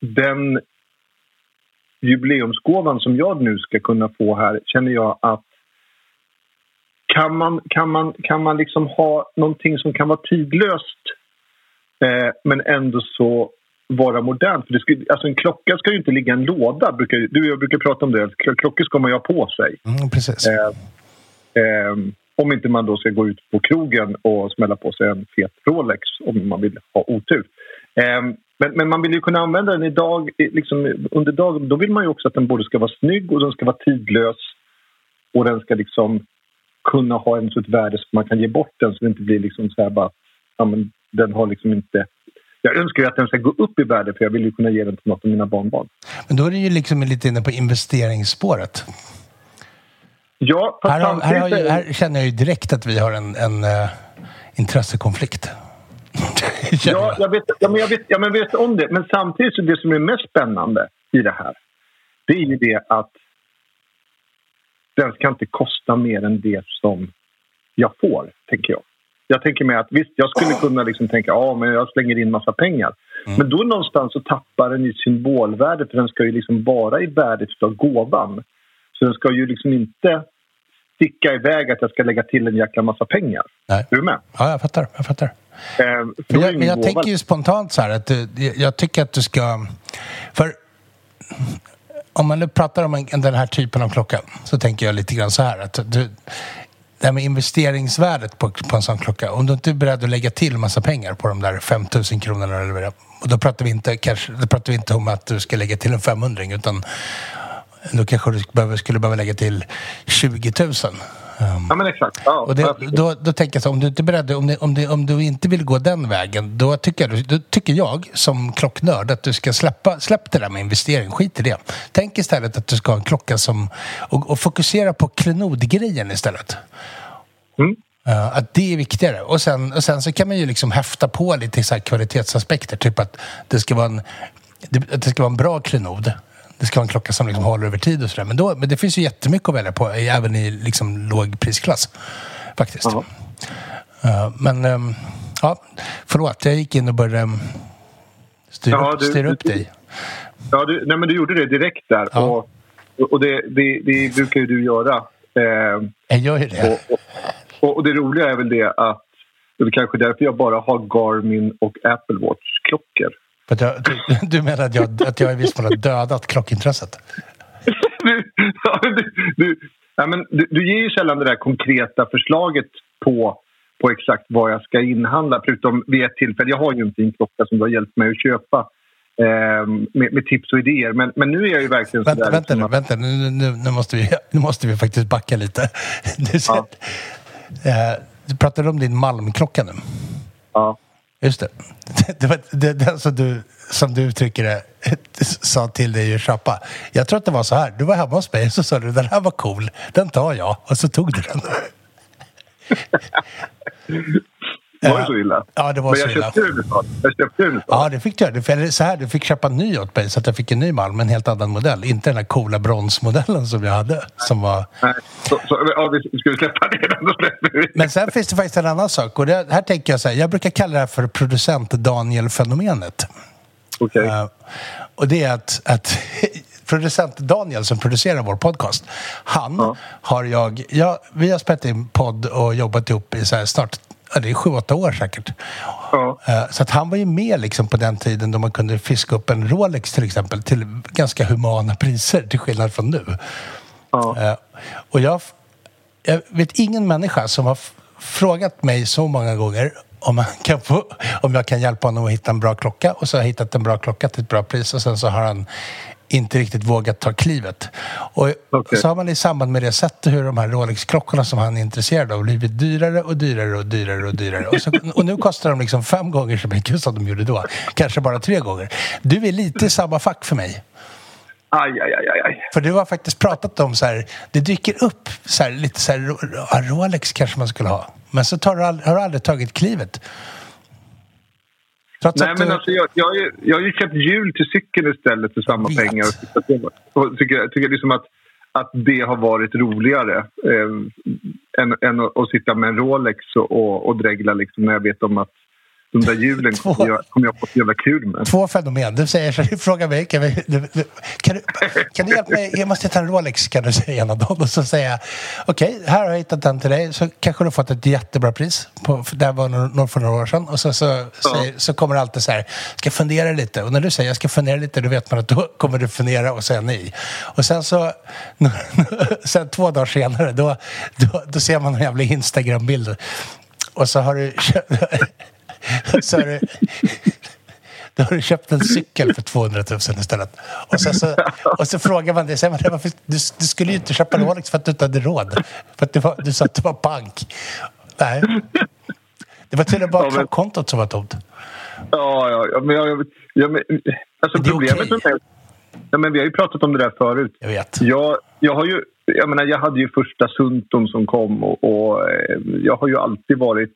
den jubileumsgåvan som jag nu ska kunna få här känner jag att kan man, kan man, kan man liksom ha någonting som kan vara tidlöst eh, men ändå så vara modernt? För det ska, alltså en klocka ska ju inte ligga i en låda. Brukar, du och jag brukar prata om det. Klockor ska man ju ha på sig. Mm, precis. Eh, eh, om inte man då ska gå ut på krogen och smälla på sig en fet Rolex om man vill ha otur. Eh, men, men man vill ju kunna använda den idag, liksom, under dagen. Då vill man ju också att den både ska vara snygg och den ska vara tidlös. Och den ska liksom kunna ha en sorts värde så man kan ge bort den, så det inte blir liksom så här bara, ja, men den har liksom inte... Jag önskar ju att den ska gå upp i värde, för jag vill ju kunna ge den till något av mina barnbarn. Men då är det ju liksom lite inne på investeringsspåret. Ja, här, har, här, har ju, här känner jag ju direkt att vi har en, en uh, intressekonflikt. ja, jag vet, ja, men jag vet, ja, men vet om det. Men samtidigt så det som är mest spännande i det här, det är ju det att den ska inte kosta mer än det som jag får, tänker jag. Jag tänker mig att visst, jag skulle kunna liksom tänka ja, men jag slänger in massa pengar. Mm. Men då någonstans så tappar den ju symbolvärde, för den ska ju liksom vara i värdet av gåvan. Så den ska ju liksom inte sticka iväg att jag ska lägga till en jäkla massa pengar. Nej. Är du med? Ja, jag fattar. Jag, fattar. Eh, men jag, men jag tänker ju spontant så här att du, jag tycker att du ska... För... Om man nu pratar om en, den här typen av klocka, så tänker jag lite grann så här. Att du, det här med investeringsvärdet på, på en sån klocka. Om du inte är beredd att lägga till massa pengar på de där fem tusen kronorna. Eller, och då pratar vi inte, kanske, då pratar vi inte om att du ska lägga till en femhundring. Utan då kanske du behöver, skulle behöva lägga till tjugo tusen. Um, ja, men exakt. Ja, och det, då, då tänker jag så, om du inte är beredd, om, det, om, det, om du inte vill gå den vägen, då tycker, du, då tycker jag som klocknörd att du ska släppa, släpp det där med investering, skit i det. Tänk istället att du ska ha en klocka som, och, och fokusera på klenodgrejen istället. Mm. Uh, att det är viktigare. Och sen, och sen så kan man ju liksom häfta på lite så här kvalitetsaspekter, typ att det ska vara en, det, att det ska vara en bra klenod. Det ska vara en klocka som liksom håller över tid och sådär. Men, då, men det finns ju jättemycket att välja på, även i liksom låg prisklass, faktiskt. Uh-huh. Uh, men, um, ja, förlåt. Jag gick in och började um, styra, ja, du, styra upp du, dig. Ja, du, nej, men du gjorde det direkt där. Ja. Och, och det, det, det brukar ju du göra. Eh, jag gör ju det. Och, och, och det roliga är väl det att, och det kanske är därför jag bara har Garmin och Apple Watch-klockor. Jag, du, du menar att jag, att jag i viss mån har dödat klockintresset? Du, ja, du, du, ja, men du, du ger ju sällan det där konkreta förslaget på, på exakt vad jag ska inhandla. Förutom vid ett tillfälle. Jag har ju en fin klocka som du har hjälpt mig att köpa eh, med, med tips och idéer. Men, men nu är jag ju verkligen vänta, sådär... Vänta, liksom att... vänta nu, nu, nu, måste vi, nu måste vi faktiskt backa lite. Du, ser, ja. eh, du pratade om din Malmklocka nu. Ja. Just det. Det var det, den som du, som du uttrycker det, sa till dig att köpa. Jag tror att det var så här. Du var hemma hos mig och så sa du, den här var cool. Den tar jag. Och så tog du den. Var det så illa? Ja, det var så illa. Jag köpte den. Ja, det fick du. För så här, du fick köpa en ny åt mig, så att jag fick en ny Malm, en helt annan modell. Inte den här coola bronsmodellen som jag hade. Som var... Nej, så, så, ja, vi skulle släppa det. Men sen finns det faktiskt en annan sak. Och det, här tänker jag så här, jag brukar kalla det här för producent Daniel-fenomenet. Okej. Okay. Uh, och det är att... att producent Daniel som producerar vår podcast, han ja. har jag, jag... Vi har spelat in podd och jobbat ihop i så här snart... Ja, det är sju, åtta år säkert. Ja. Så att han var ju med liksom på den tiden då man kunde fiska upp en Rolex till exempel till ganska humana priser, till skillnad från nu. Ja. Och jag, jag vet ingen människa som har frågat mig så många gånger om, man kan få, om jag kan hjälpa honom att hitta en bra klocka. Och så har jag hittat en bra klocka till ett bra pris, och sen så har han inte riktigt vågat ta klivet. Och okay. så har man i samband med det sett hur de här Rolex-klockorna som han är intresserad av blivit dyrare och dyrare och dyrare och dyrare. Och, så, och nu kostar de liksom fem gånger så mycket som de gjorde då. Kanske bara tre gånger. Du är lite i samma fack för mig. Aj, aj, aj, aj. För du har faktiskt pratat om så här, det dyker upp så här, lite så här, Rolex kanske man skulle ha. Men så tar du all, har du aldrig tagit klivet. Nej, men alltså, jag, jag, jag har ju köpt hjul till cykeln istället för samma vet. pengar. Och tycker, tycker liksom att, att det har varit roligare eh, än, än att, att sitta med en Rolex och, och, och dregla liksom, när jag vet om att Den där julen kommer jag, kom jag på ett jävla kul med. Två fenomen. Du säger så, fråga mig. Kan, vi, du, du, kan, du, kan du hjälpa mig? Jag måste ta en Rolex, kan du säga ena dagen. Och så säger jag, okej, okay, här har jag hittat den till dig. Så kanske du har fått ett jättebra pris. På, det här var någon för några år sedan. Och så, så, ja. säger, så kommer det alltid så här, ska fundera lite. Och när du säger, jag ska fundera lite, då vet man att då kommer du fundera och säga nej. Och sen så, sen två dagar senare, då, då, då ser man en jävla Instagram-bild. Och så har du... Så har du, då har du köpt en cykel för tvåhundratusen istället. Och, sen så, och så frågar man det. Säger man, varför, du, du skulle ju inte köpa Rolex för att du inte hade råd. För att du, var, du sa att det var bank. Nej. Det var till och bara ja, men, kontot som var tomt. Ja, ja, ja, men jag... Ja, men, alltså, problemet okay. är... Ja, men vi har ju pratat om det där förut. Jag vet. Jag, jag har ju... Jag menar, jag hade ju första Sunton som kom. Och, och jag har ju alltid varit...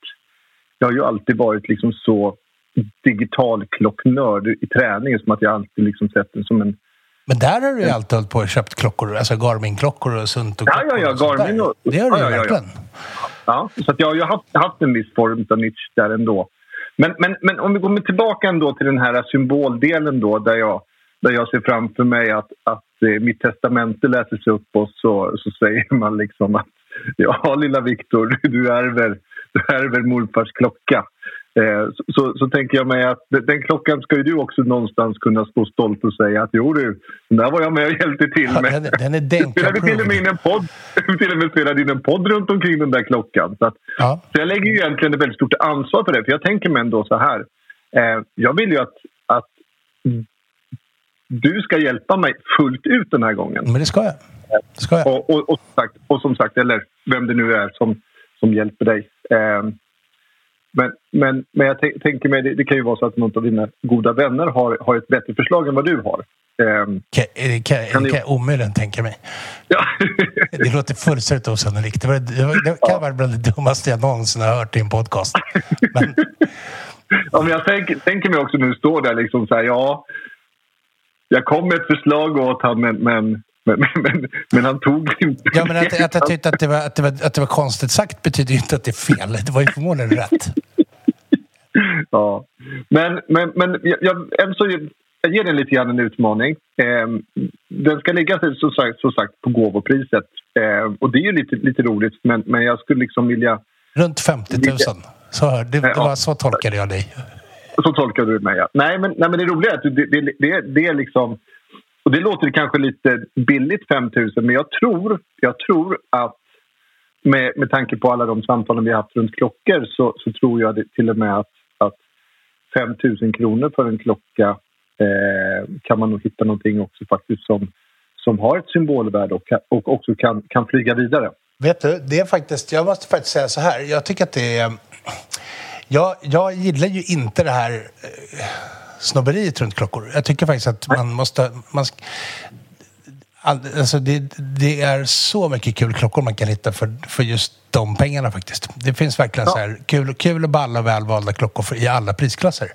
Jag har ju alltid varit liksom så digital klocknörd i träningen som att jag alltid liksom sett den som en... Men där har du ju alltid hållit på och köpt klockor, alltså Garmin-klockor och sunt och klockor. Ja, ja, ja, Garmin och... Det har du ja, ju ja, verkligen. Ja, ja. ja, så att jag har ju haft, haft en viss form av nisch där ändå. Men, men, men om vi går tillbaka ändå till den här symboldelen då, där jag, där jag ser framför mig att, att eh, mitt testamente läses upp och så, så säger man liksom att ja, lilla Viktor, du ärver ärver morfars klocka. Eh, så, så, så tänker jag mig att den klockan ska ju du också någonstans kunna stå stolt och säga att jo du, där var jag med och hjälpte till med. Ja, den, den är Denke. Jag till och med in en podd, till och med spelade in en podd runt omkring den där klockan. Så, att, ja. så jag lägger ju egentligen ett väldigt stort ansvar för det. För jag tänker mig ändå så här. Eh, jag vill ju att, att du ska hjälpa mig fullt ut den här gången. Men det ska jag. Det ska jag. Och, och, och, som sagt, och som sagt, eller vem det nu är som som hjälper dig. Men, men, men jag t- tänker mig, det, det kan ju vara så att någon av dina goda vänner har, har ett bättre förslag än vad du har. Kan, kan, kan det kan jag omöjligen tänka mig. Ja. Det låter fullständigt osannolikt. Det, var, det, var, det kan ja. vara bland det dummaste jag någonsin har hört i en podcast. Men, ja, men jag tänker, tänker mig också nu står där liksom så här, ja, jag kom med ett förslag åt han, men... men Men, men, men han tog inte... Ja, men att, att jag tyckte att det, var, att, det var, att det var konstigt sagt betyder ju inte att det är fel. Det var ju förmodligen rätt. Ja, men, men, men jag, jag, så jag ger den lite grann en utmaning. Eh, den ska ligga så sagt, så sagt på gåvopriset. Eh, och det är ju lite, lite roligt, men, men jag skulle liksom vilja... Runt femtio tusen. Så, det, det var, så tolkade jag dig. Så tolkade du mig, ja. Nej, men, nej, men det roliga är att det, det, det, det är liksom... Och det låter kanske lite billigt, fem tusen, men jag tror, jag tror att med, med tanke på alla de samtalen vi har haft runt klockor så, så tror jag det, till och med att, att fem tusen kronor för en klocka eh, kan man nog hitta någonting också faktiskt som, som har ett symbolvärde och, och också kan, kan flyga vidare. Vet du, det är faktiskt, jag måste faktiskt säga så här, jag tycker att det är... Jag, jag gillar ju inte det här... Eh, snobberiet runt klockor. Jag tycker faktiskt att man måste... Man, alltså det, det är så mycket kul klockor man kan hitta för, för just de pengarna faktiskt. Det finns verkligen ja. så här kul, kul och balla och välvalda klockor för, i alla prisklasser.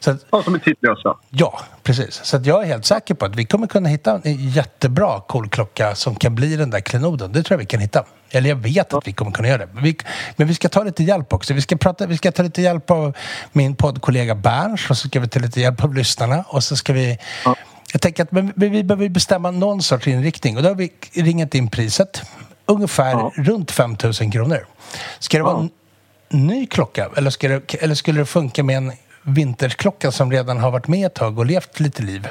Så att, ja, som är tidlösa. Ja, precis. Så att jag är helt säker på att vi kommer kunna hitta en jättebra cool klocka som kan bli den där klenoden. Det tror jag vi kan hitta. Eller jag vet att vi kommer kunna göra det. Men vi, men vi ska ta lite hjälp också. Vi ska, prata, vi ska ta lite hjälp av min poddkollega Bärsj. Och så ska vi ta lite hjälp av lyssnarna. Och så ska vi... Ja. Jag tänker att men, vi behöver bestämma någon sorts inriktning. Och då har vi ringat in priset. Ungefär ja. runt fem tusen kronor. Ska det vara en ny klocka? Eller, ska det, eller skulle det funka med en vinterklocka som redan har varit med ett tag och levt lite liv?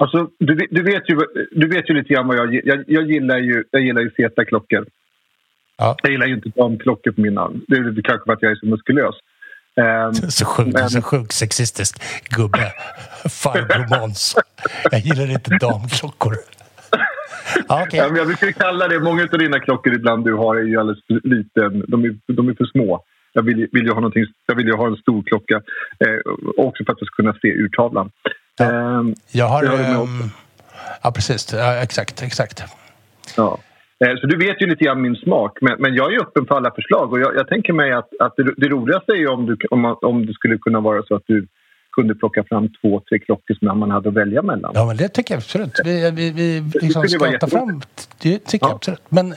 Alltså, du, du, vet ju, du vet ju lite grann vad jag, jag, jag gillar. Ju, jag gillar ju feta klockor. Ja. Jag gillar ju inte damklockor på min arm. Det är det kanske för att jag är så muskulös. Um, så sjuk, men... så sjuk sexistisk gubbe. Farbror Måns. Jag gillar inte damklockor. Ah, okay. Ja, men jag brukar kalla det, många av dina klockor ibland du har är ju alldeles för liten. De är, de är för små. Jag vill, vill ju ha någonting, jag vill ju ha en stor klocka. Eh, också för att jag ska kunna se ur tavlan. Ja. Jag har... Jag um, ja, precis. Ja, exakt, exakt. Ja. Så du vet ju lite grann min smak. Men, men jag är ju öppen för alla förslag. Och jag, jag tänker mig att, att det, det roligaste är ju om du, om, om det skulle kunna vara så att du kunde plocka fram två, tre klockor som man hade att välja mellan. Ja, men det tycker jag absolut. Vi, vi, vi liksom det ska ta fram... Det tycker ja. jag absolut. Men,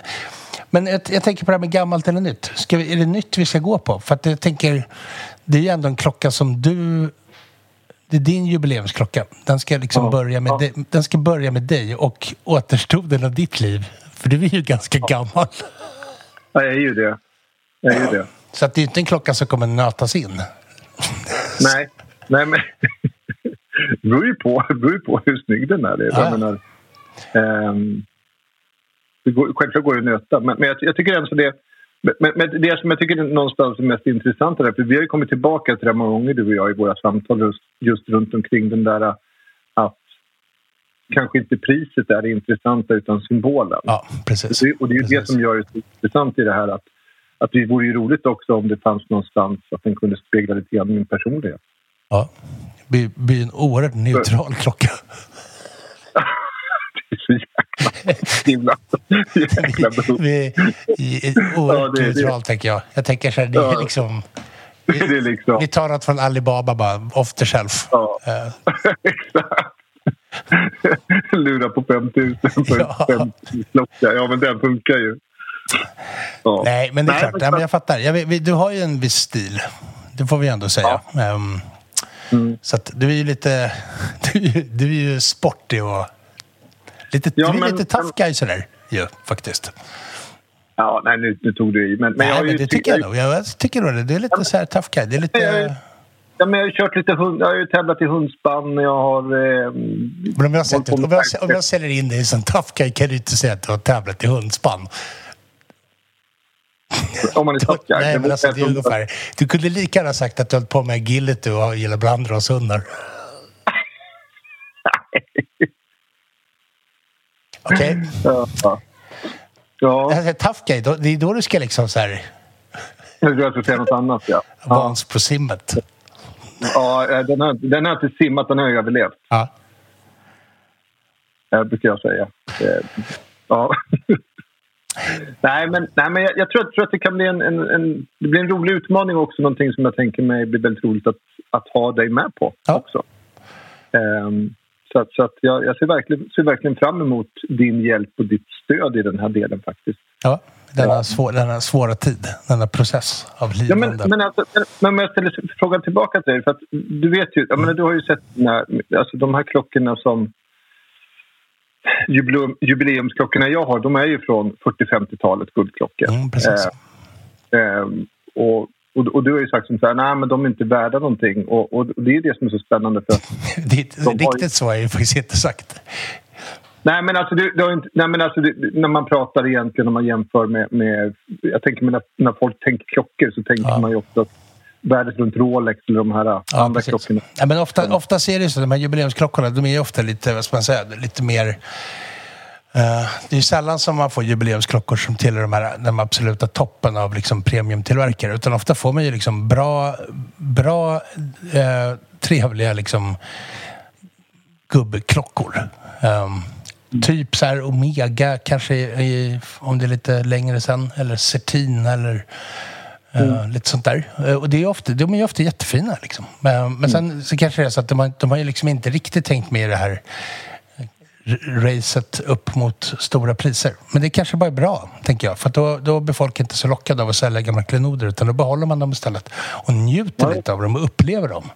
men jag, jag tänker på det här med gammalt eller nytt. Ska vi, är det nytt vi ska gå på? För att jag tänker... det är ändå en klocka som du... Det är din jubileumsklocka. Den ska liksom mm. börja med mm. dig, den ska börja med dig och återstoden av ditt liv. För du är ju ganska mm. gammal. Ja, jag är ju det. Jag är ju det. Så att det är inte en klocka som kommer nötas in. Nej, nej men... Det beror ju på, beror ju på hur snygg den är. Ja. Jag menar, um, det går, självklart går det att nöta. Men, men jag, jag tycker ändå det... Men, men det som jag tycker är någonstans det mest intressanta där, för vi har ju kommit tillbaka till det här många gånger, du och jag, i våra samtal just, just runt omkring den där att kanske inte priset är det intressanta utan symbolen. Ja, precis. Och det är ju precis. Det som gör det så intressant i det här att, att det vore ju roligt också om det fanns någonstans att den kunde spegla lite grann min personlighet. Ja, det blir en oerhört neutral för... klocka. Jäkla, jäkla vi, vi, oerhört ja, neutral tänker jag. Jag tänker så här, det är ja. liksom, vi, det är liksom vi tar något från Alibaba bara, off the shelf. Ja. Uh. Exakt. Lura på femtusen på ja. femtusen klocka. Ja, men den funkar ju. Ja. Nej, men det är Nej, klart. Men... Ja, men jag fattar. Jag vet, du har ju en viss stil. Det får vi ändå säga. Ja. Um, mm. Så att du är ju lite du, du är ju sportig och lite, ja, du är men, lite tough guy sådär ju, ja, faktiskt. Ja, nej, nu, nu tog du i. Men, men nej, jag har men ju det ty- tycker jag nog. Jag tycker nog det. Det är lite ja, så här tough guy. Det är lite... Jag, ja, men jag har kört lite hund... Jag har ju tävlat i hundspann. Jag har... Eh, men om jag, sett, om, jag, om jag säljer in dig som tough guy kan du inte säga att du har tävlat i hundspann. Om man är tough guy. Nej, men alltså, det är ungefär... Du kunde lika gärna sagt att du höll på med agility och gillar blandra oss hundar. Nej. Okej. Okay. Ja. Ja. Det här är tough guy. Det är då du ska liksom så här... Jag tror att du säger något annat, ja. Vans ja. På simmet. Ja, den har, den har inte simmat, den har ju överlevt. Ja. Det brukar jag säga. Ja. nej, men, nej, men jag, jag, tror, jag tror att det kan bli en, en, en... Det blir en rolig utmaning också. Någonting som jag tänker mig blir väldigt roligt att, att ha dig med på ja. Också. Um, Så att, så att jag, jag ser, verkligen, ser verkligen fram emot din hjälp och ditt stöd i den här delen faktiskt. Ja, denna, svår, denna svåra tid, denna process av livet. Ja, men, men, alltså, men jag ställer frågan tillbaka till dig. För att du vet ju, jag menar, du har ju sett när, alltså, de här klockorna som jubileum, jubileumsklockorna jag har, de är ju från fyrtio-femtiotalet guldklockor. Mm, precis. Eh, eh, och Och, och du har ju sagt som så här, nej men de är inte värda någonting. Och, och det är ju det som är så spännande. För det, de riktigt ju... så har jag ju faktiskt inte sagt. Nej men alltså, du, du har inte, nej, men alltså du, när man pratar egentligen, när man jämför med... med jag tänker när, när folk tänker klockor så tänker ja. Man ju ofta värdet runt Rolex eller de här ja, andra precis. Klockorna. Ja men ofta, ofta ser det ju så, de här jubileumsklockorna, de är ju ofta lite, vad ska man säga, lite mer... Uh, det är ju sällan som man får jubileumsklockor som tillhör de här, den absoluta toppen av liksom premiumtillverkare, utan ofta får man ju liksom bra bra uh, trevliga liksom gubbklockor um, mm. typ så här Omega kanske i, om det är lite längre sen, eller Certina eller uh, mm. lite sånt där uh, och det är ofta, de är ju ofta jättefina liksom. Men, men mm. sen så kanske det är så att de har, de har ju liksom inte riktigt tänkt med det här racet upp mot stora priser. Men det kanske bara är bra, tänker jag. För att då, då blir folk inte så lockade av att sälja gamla klenoder, utan då behåller man dem istället och njuter ja. Lite av dem och upplever dem.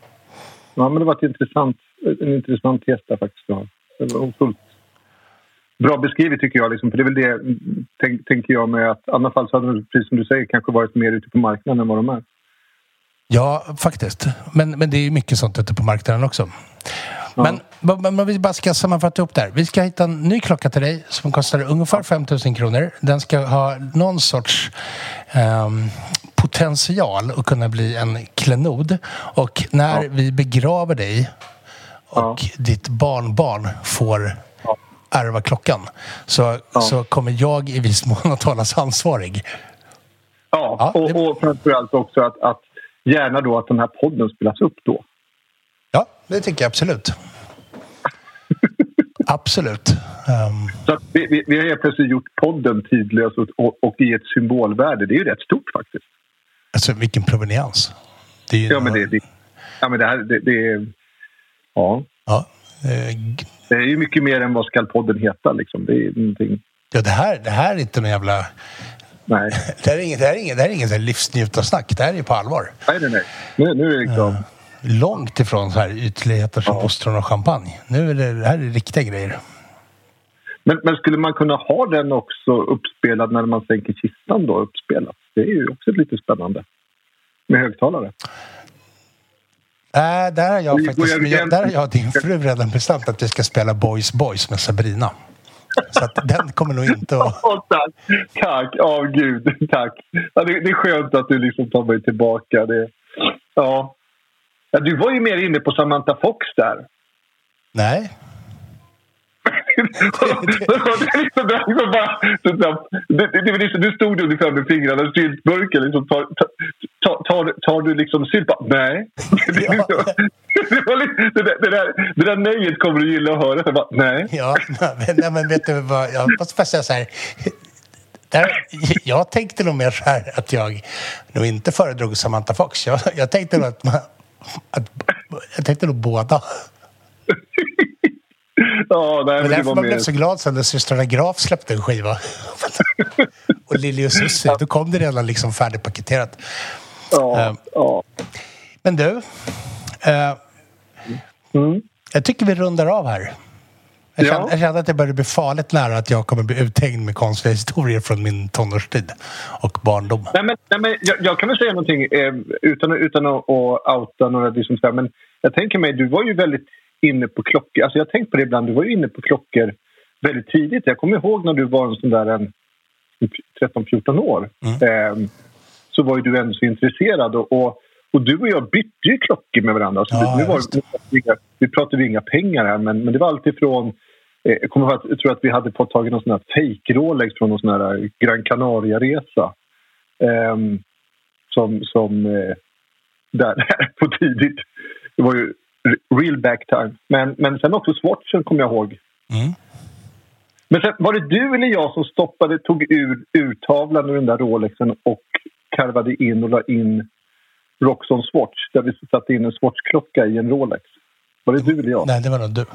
Ja, men det var ett intressant, en intressant test där faktiskt. Det var otroligt bra beskrivet tycker jag. Liksom. För det är väl det, tänk, tänker jag med att i andra fall så hade de, precis som du säger, kanske varit mer ute på marknaden än vad de är. Ja, faktiskt. Men, men det är ju mycket sånt ute på marknaden också. Men, ja. men, men vi bara ska sammanfatta upp där. Vi ska hitta en ny klocka till dig som kostar ungefär femtusen kronor. Den ska ha någon sorts eh, potential att kunna bli en klenod. Och när ja. Vi begraver dig och ja. Ditt barnbarn får ja. Ärva klockan så, ja. Så kommer jag i viss mån att hållas ansvarig. Ja, ja och, det... och framförallt också att, att gärna då att den här podden spelas upp då. Ja, det tycker jag absolut. absolut. Um... Så att vi, vi, vi har helt plötsligt gjort podden tidlös och, och, och i ett symbolvärde. Det är ju rätt stort faktiskt. Alltså vilken proveniens. Det är ju ja, någon... men det, det, ja, men det här... Det, det, ja. ja eh, g- det är ju mycket mer än vad ska podden heta. Liksom. Det, är ja, det, här, det här är inte någon jävla Nej. Det här är inget, det här är inget, det här är inget livsnjutarsnack. Det här är på allvar. Nej, nej, nej. Nu, nu är det liksom... Långt ifrån så här ytligheter som ostron och champagne. Nu är det, det här är riktiga grejer. Men, men skulle man kunna ha den också uppspelad när man sänker kistan då uppspelat? Det är ju också lite spännande. Med högtalare. Nej, äh, där har jag faktiskt... Jag, där har jag din fru redan bestämt att vi ska spela Boys Boys med Sabrina. Så att den kommer nog inte att... Oh, tack, tack. Åh, oh, gud, tack. Ja, det, det är skönt att du liksom tar mig tillbaka. Det, ja. Ja, du var ju mer inne på Samantha Fox där. Nej. Du stod ungefär med fingrarna och syltburken. Liksom, tar, tar, tar, tar du liksom sylpa? Nej. Ja. Det, var lite, det, där, det, där, det där nöjet kommer du gilla att höra. Jag bara, nej. Ja, men, nej, men vet du vad? Jag måste bara säga så här. Där, jag tänkte nog mer så här att jag nog inte föredrog Samantha Fox. Jag, jag tänkte nog att man... Att, jag tänkte nog båda. Ja, nej, men, men därför var man med. Blev så glad sen när systrarna Graf släppte en skiva. Och Lili och Sussi, då kom det redan liksom färdigpaketerat. Ja, uh, ja. Men du, uh, mm. jag tycker vi rundar av här. Jag, ja. kände, jag kände att det började bli farligt nära att jag kommer bli uthängd med konstiga historier från min tonårstid och barndom. Nej, men, nej, men jag, jag kan väl säga någonting eh, utan, utan att, att outa några liksom, så här, men jag tänker mig, du var ju väldigt inne på klockor. Alltså jag tänkte på det ibland, du var ju inne på klockor väldigt tidigt. Jag kommer ihåg när du var en sån där en, tretton fjorton år. Mm. Eh, så var ju du ändå så intresserad och, och Och du och jag bytte ju klockor med varandra. Så ja, nu var, nu pratade vi pratade ju inga pengar här. Men, men det var alltid från... Eh, jag kommer ihåg att jag tror att vi hade fått tag i någon sån här fake Rolex från någon sån här Gran Canaria-resa. Eh, som... som eh, där, där på tidigt. Det var ju real back time. Men, men sen också Swatchen kommer jag ihåg. Mm. Men sen, var det du eller jag som stoppade, tog ur urtavlan ur den där Rolexen och karvade in och la in Roxxon Swatch, där vi satte in en Swatch-klocka i en Rolex. Var det du eller jag? Nej, det var nog du.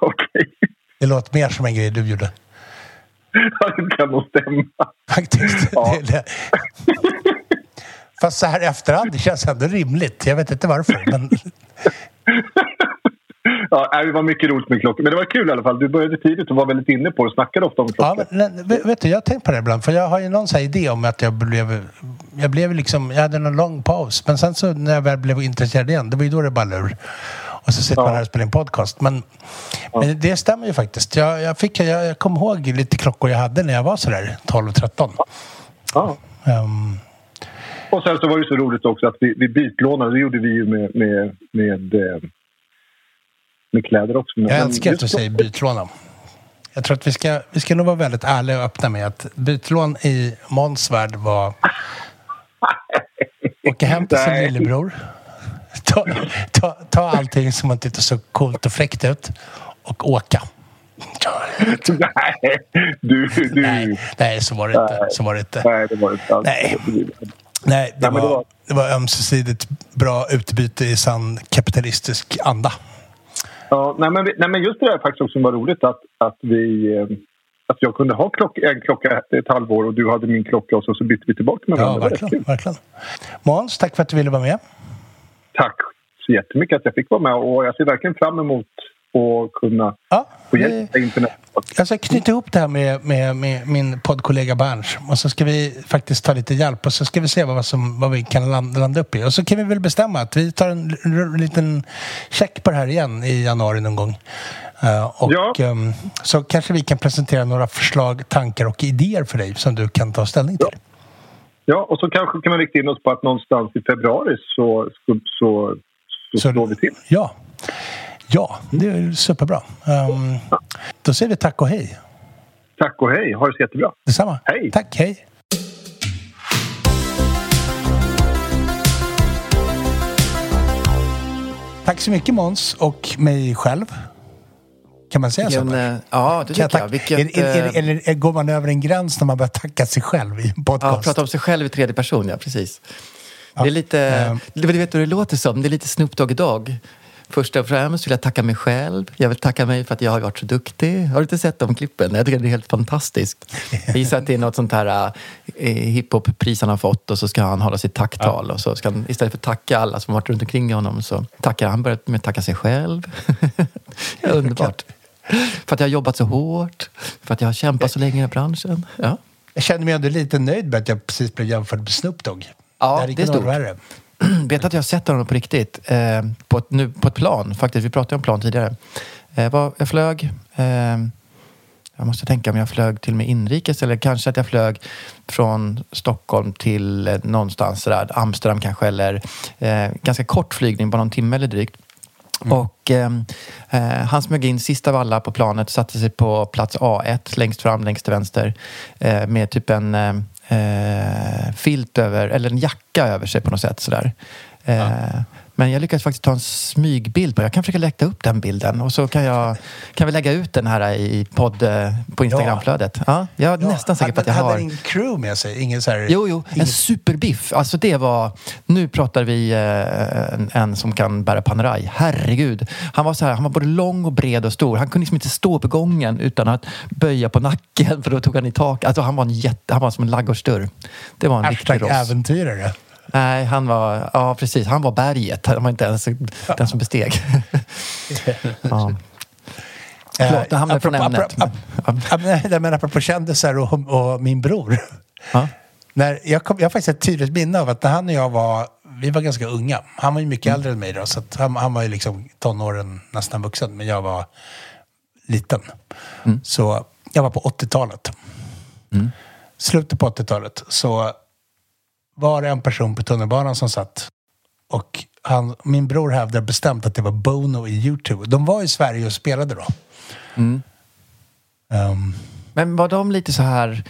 Okej. Det låter mer som en grej du gjorde. Ja, det kan nog stämma. Faktiskt. Ja. Det det. Fast så här i efterhand, det känns ändå rimligt. Jag vet inte varför, men... Ja, det var mycket roligt med klockor. Men det var kul i alla fall. Du började tidigt och var väldigt inne på det och snackade ofta om klockor. Ja, men vet du, jag tänkte på det ibland. För jag har ju någon sån idé om att jag blev... Jag blev liksom... Jag hade en lång paus. Men sen så när jag väl blev intresserad igen, det var ju då det bara lur. Och så sitter ja. man här och spelar en podcast. Men, ja. men det stämmer ju faktiskt. Jag, jag, fick, jag, jag kom ihåg lite klockor jag hade när jag var sådär tolv och tretton. Ja. Um, och sen så var det så roligt också att vi, vi bytlånade. Det gjorde vi ju med... med, med, med med kläder också. Jag älskar att du säger bytlån. Jag tror att vi ska, vi ska nog vara väldigt ärliga och öppna med att bytlån i Måns värld var åka hem till sin lillebror, ta, ta, ta allting som man tittar så coolt och fräckt ut och åka. Nej, du, du. Nej, nej, så var det inte. Så var det inte. Nej, det var inte. Nej. Nej, det var, det var ömsesidigt bra utbyte i sann kapitalistisk anda. Ja, nej men, vi, nej men just det där faktiskt också var roligt att, att, vi, att jag kunde ha klock, en klocka ett halvår och du hade min klocka och så, så bytte vi tillbaka med varandra. Ja, verkligen, verkligen. Måns, tack för att du ville vara med. Tack så jättemycket att jag fick vara med och jag ser verkligen fram emot att kunna ja, få hjälpa internet. Jag ska knyta ihop det här med, med, med min poddkollega Bärsj och så ska vi faktiskt ta lite hjälp och så ska vi se vad, som, vad vi kan landa, landa upp i. Och så kan vi väl bestämma att vi tar en r- liten check på det här igen i januari någon gång. Uh, och ja. um, så kanske vi kan presentera några förslag, tankar och idéer för dig som du kan ta ställning till. Ja, ja och så kanske kan man rikta in oss på att någonstans i februari så, så, så, så, så slår vi till. Ja. Ja, det är superbra. Um, då säger vi tack och hej. Tack och hej. Ha det så jättebra. Detsamma. Hej. Tack, hej. Tack så mycket Måns och mig själv. Kan man säga vilken, så? Bara? Ja, det tycker jag. Vilket, är, är, är, eller går man över en gräns när man börjar tacka sig själv i en podcast? Ja, prata om sig själv i tredje person, ja precis. Ja, det är lite, äh, du vet vad det låter som, det är lite Snoop Dogg. Först och främst vill jag tacka mig själv. Jag vill tacka mig för att jag har varit så duktig. Har du inte sett de klippen? Jag tycker det är helt fantastiskt. Jag gissar att det är något sånt här eh, hiphop-pris han har fått och så ska han hålla sitt tacktal. Ja. Och så ska han, istället för att tacka alla som varit runt omkring honom, så tackar han börjat med att tacka sig själv. Ja, underbart. För att jag har jobbat så hårt. För att jag har kämpat så länge i branschen. Ja. Jag känner mig ändå lite nöjd med att jag precis blev jämförd med Snoop Dogg. Ja, det, det är stort. Vet att jag har sett honom på riktigt eh, på, ett, nu, på ett plan faktiskt. Vi pratade om plan tidigare. Eh, var, jag flög eh, jag måste tänka om jag flög till mig inrikes eller kanske att jag flög från Stockholm till eh, någonstans där, Amsterdam kanske eller eh, ganska kort flygning, bara någon timme eller drygt. Mm. Och eh, han smög in sista av alla på planet, satte sig på plats A ett längst fram, längst till vänster eh, med typ en eh, Eh, filt över, eller en jacka över sig på något sätt sådär. Eh, ja. Men jag lyckades faktiskt ta en smygbild på. Jag kan försöka lägga upp den bilden och så kan jag kan vi lägga ut den här i podd på Instagramflödet. Ja, jag är ja. nästan säker på att jag hade har en crew med sig, ingen så här. Jo jo, ingen... en superbiff. Alltså det var, nu pratar vi eh, en, en som kan bära Panerai. Herregud. Han var så här, han var både lång och bred och stor. Han kunde liksom inte stå på gången utan att böja på nacken för då tog han i tak. Alltså han var en jätte, han var som en laggårdsdörr. Det var en riktig ross. Äventyrare. Nej, han var, ja precis, han var berget. Han var inte ens ja. den som besteg. Ja. Klart, det hamnade äh, från apropå, ämnet. Apropå, men, ap- ap- nej, men apropå kändisar och, och min bror. Ja. När jag, kom, jag har faktiskt ett tydligt minne av att när han och jag var, vi var ganska unga. Han var ju mycket äldre än mig då, så att han, han var ju liksom tonåren, nästan vuxen. Men jag var liten. Mm. Så jag var på åttiotalet. Mm. Slutet på åttiotalet, så... var det en person på tunnelbanan som satt och han, min bror hävdade bestämt att det var Bono i YouTube. De var i Sverige och spelade då. Mm. Um. Men var de lite så här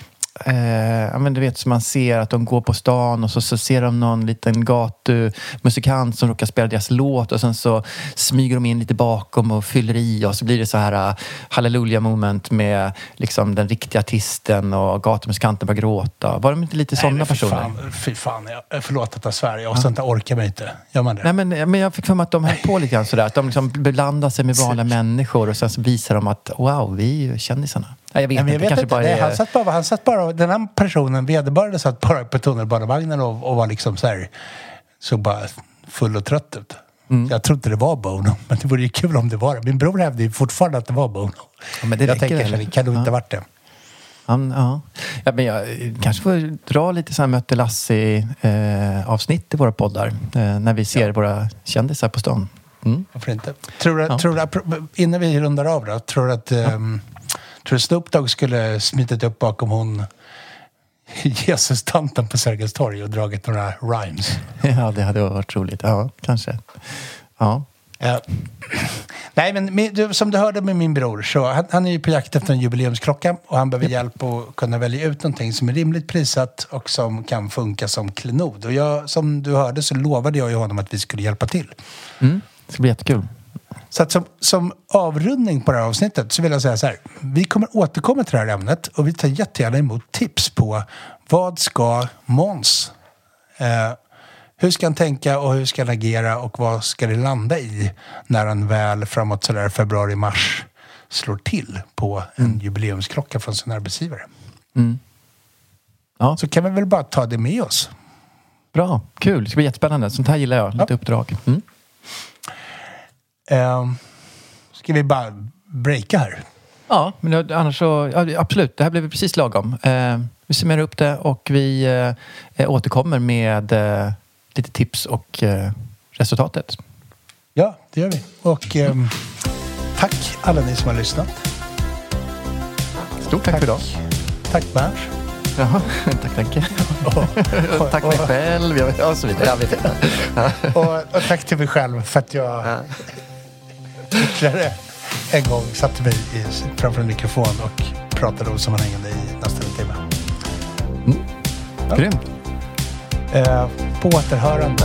eh, men du vet som man ser att de går på stan och så, så ser de någon liten gatumusikant som råkar spela deras låt och sen så smyger de in lite bakom och fyller i och så blir det så här uh, hallelujah moment med liksom den riktiga artisten och gatumusikanten börjar gråta. Var de inte lite sådana personer? Fan, fy fan, jag, förlåt att jag svär, jag ja. inte orkar mig inte. Gör man det? Nej, men, men jag fick fram att de höll på lite grann sådär, att de liksom blandar sig med vanliga människor och sen så visar de att wow, vi är ju kändisarna. Nej, jag vet, Nej, men jag vet inte. Bara är... han, satt bara, han satt bara... Den här personen, vederbörande, satt bara på tunnelbanevagnen och, och var liksom så här... så bara full och trött ut. Mm. Jag trodde det var Bono, men det vore ju kul om det var det. Min bror hävde ju fortfarande att det var Bono. Ja, men det jag tänker så, det kan nog ja. inte ha varit det. Um, ja. ja, men jag kanske får dra lite så här Mötte Lassie-avsnitt eh, i våra poddar. Eh, när vi ser ja. våra kändisar på stan. Mm. Varför inte? Tror du, ja. tror du, innan vi rundar av då, tror du att... Eh, ja. Tror du Snoop Dogg skulle smitit upp bakom hon Jesus-tanten på Sergels torg och dragit några rhymes? Ja, det hade varit roligt. Ja, kanske. Ja. Uh, nej, men du, som du hörde med min bror så han, han är ju på jakt efter en jubileumsklocka och han behöver hjälp att kunna välja ut någonting som är rimligt prissatt och som kan funka som klenod. Och jag, som du hörde så lovade jag ju honom att vi skulle hjälpa till. Mm, det ska bli jättekul. Så att som, som avrundning på det här avsnittet så vill jag säga så här. Vi kommer återkomma till det här ämnet och vi tar jättegärna emot tips på vad ska Måns? Eh, hur ska han tänka och hur ska han agera och vad ska det landa i när han väl framåt sådär februari-mars slår till på mm. en jubileumsklocka från sin arbetsgivare? Mm. Ja. Så kan vi väl bara ta det med oss. Bra, kul. Det ska bli jättespännande. Sånt här gillar jag. Lite ja. uppdrag. Mm. Uh, ska vi bara breaka här? Ja, men annars så... Ja, absolut, det här blev precis lagom. Uh, vi summerar upp det och vi uh, återkommer med uh, lite tips och uh, resultatet. Ja, det gör vi. Och um, tack alla ni som har lyssnat. Stort tack, tack för idag. Tack Bärsj. Jaha, tack, tack. Och, och, och, tack mig och, själv. Jag, och så vidare. och, och tack till mig själv för att jag... ytterligare en gång satte mig i, framför en mikrofon och pratade om sammanhängande i nästan en timme. Mm. Ja. Grymt. Eh, på återhörande.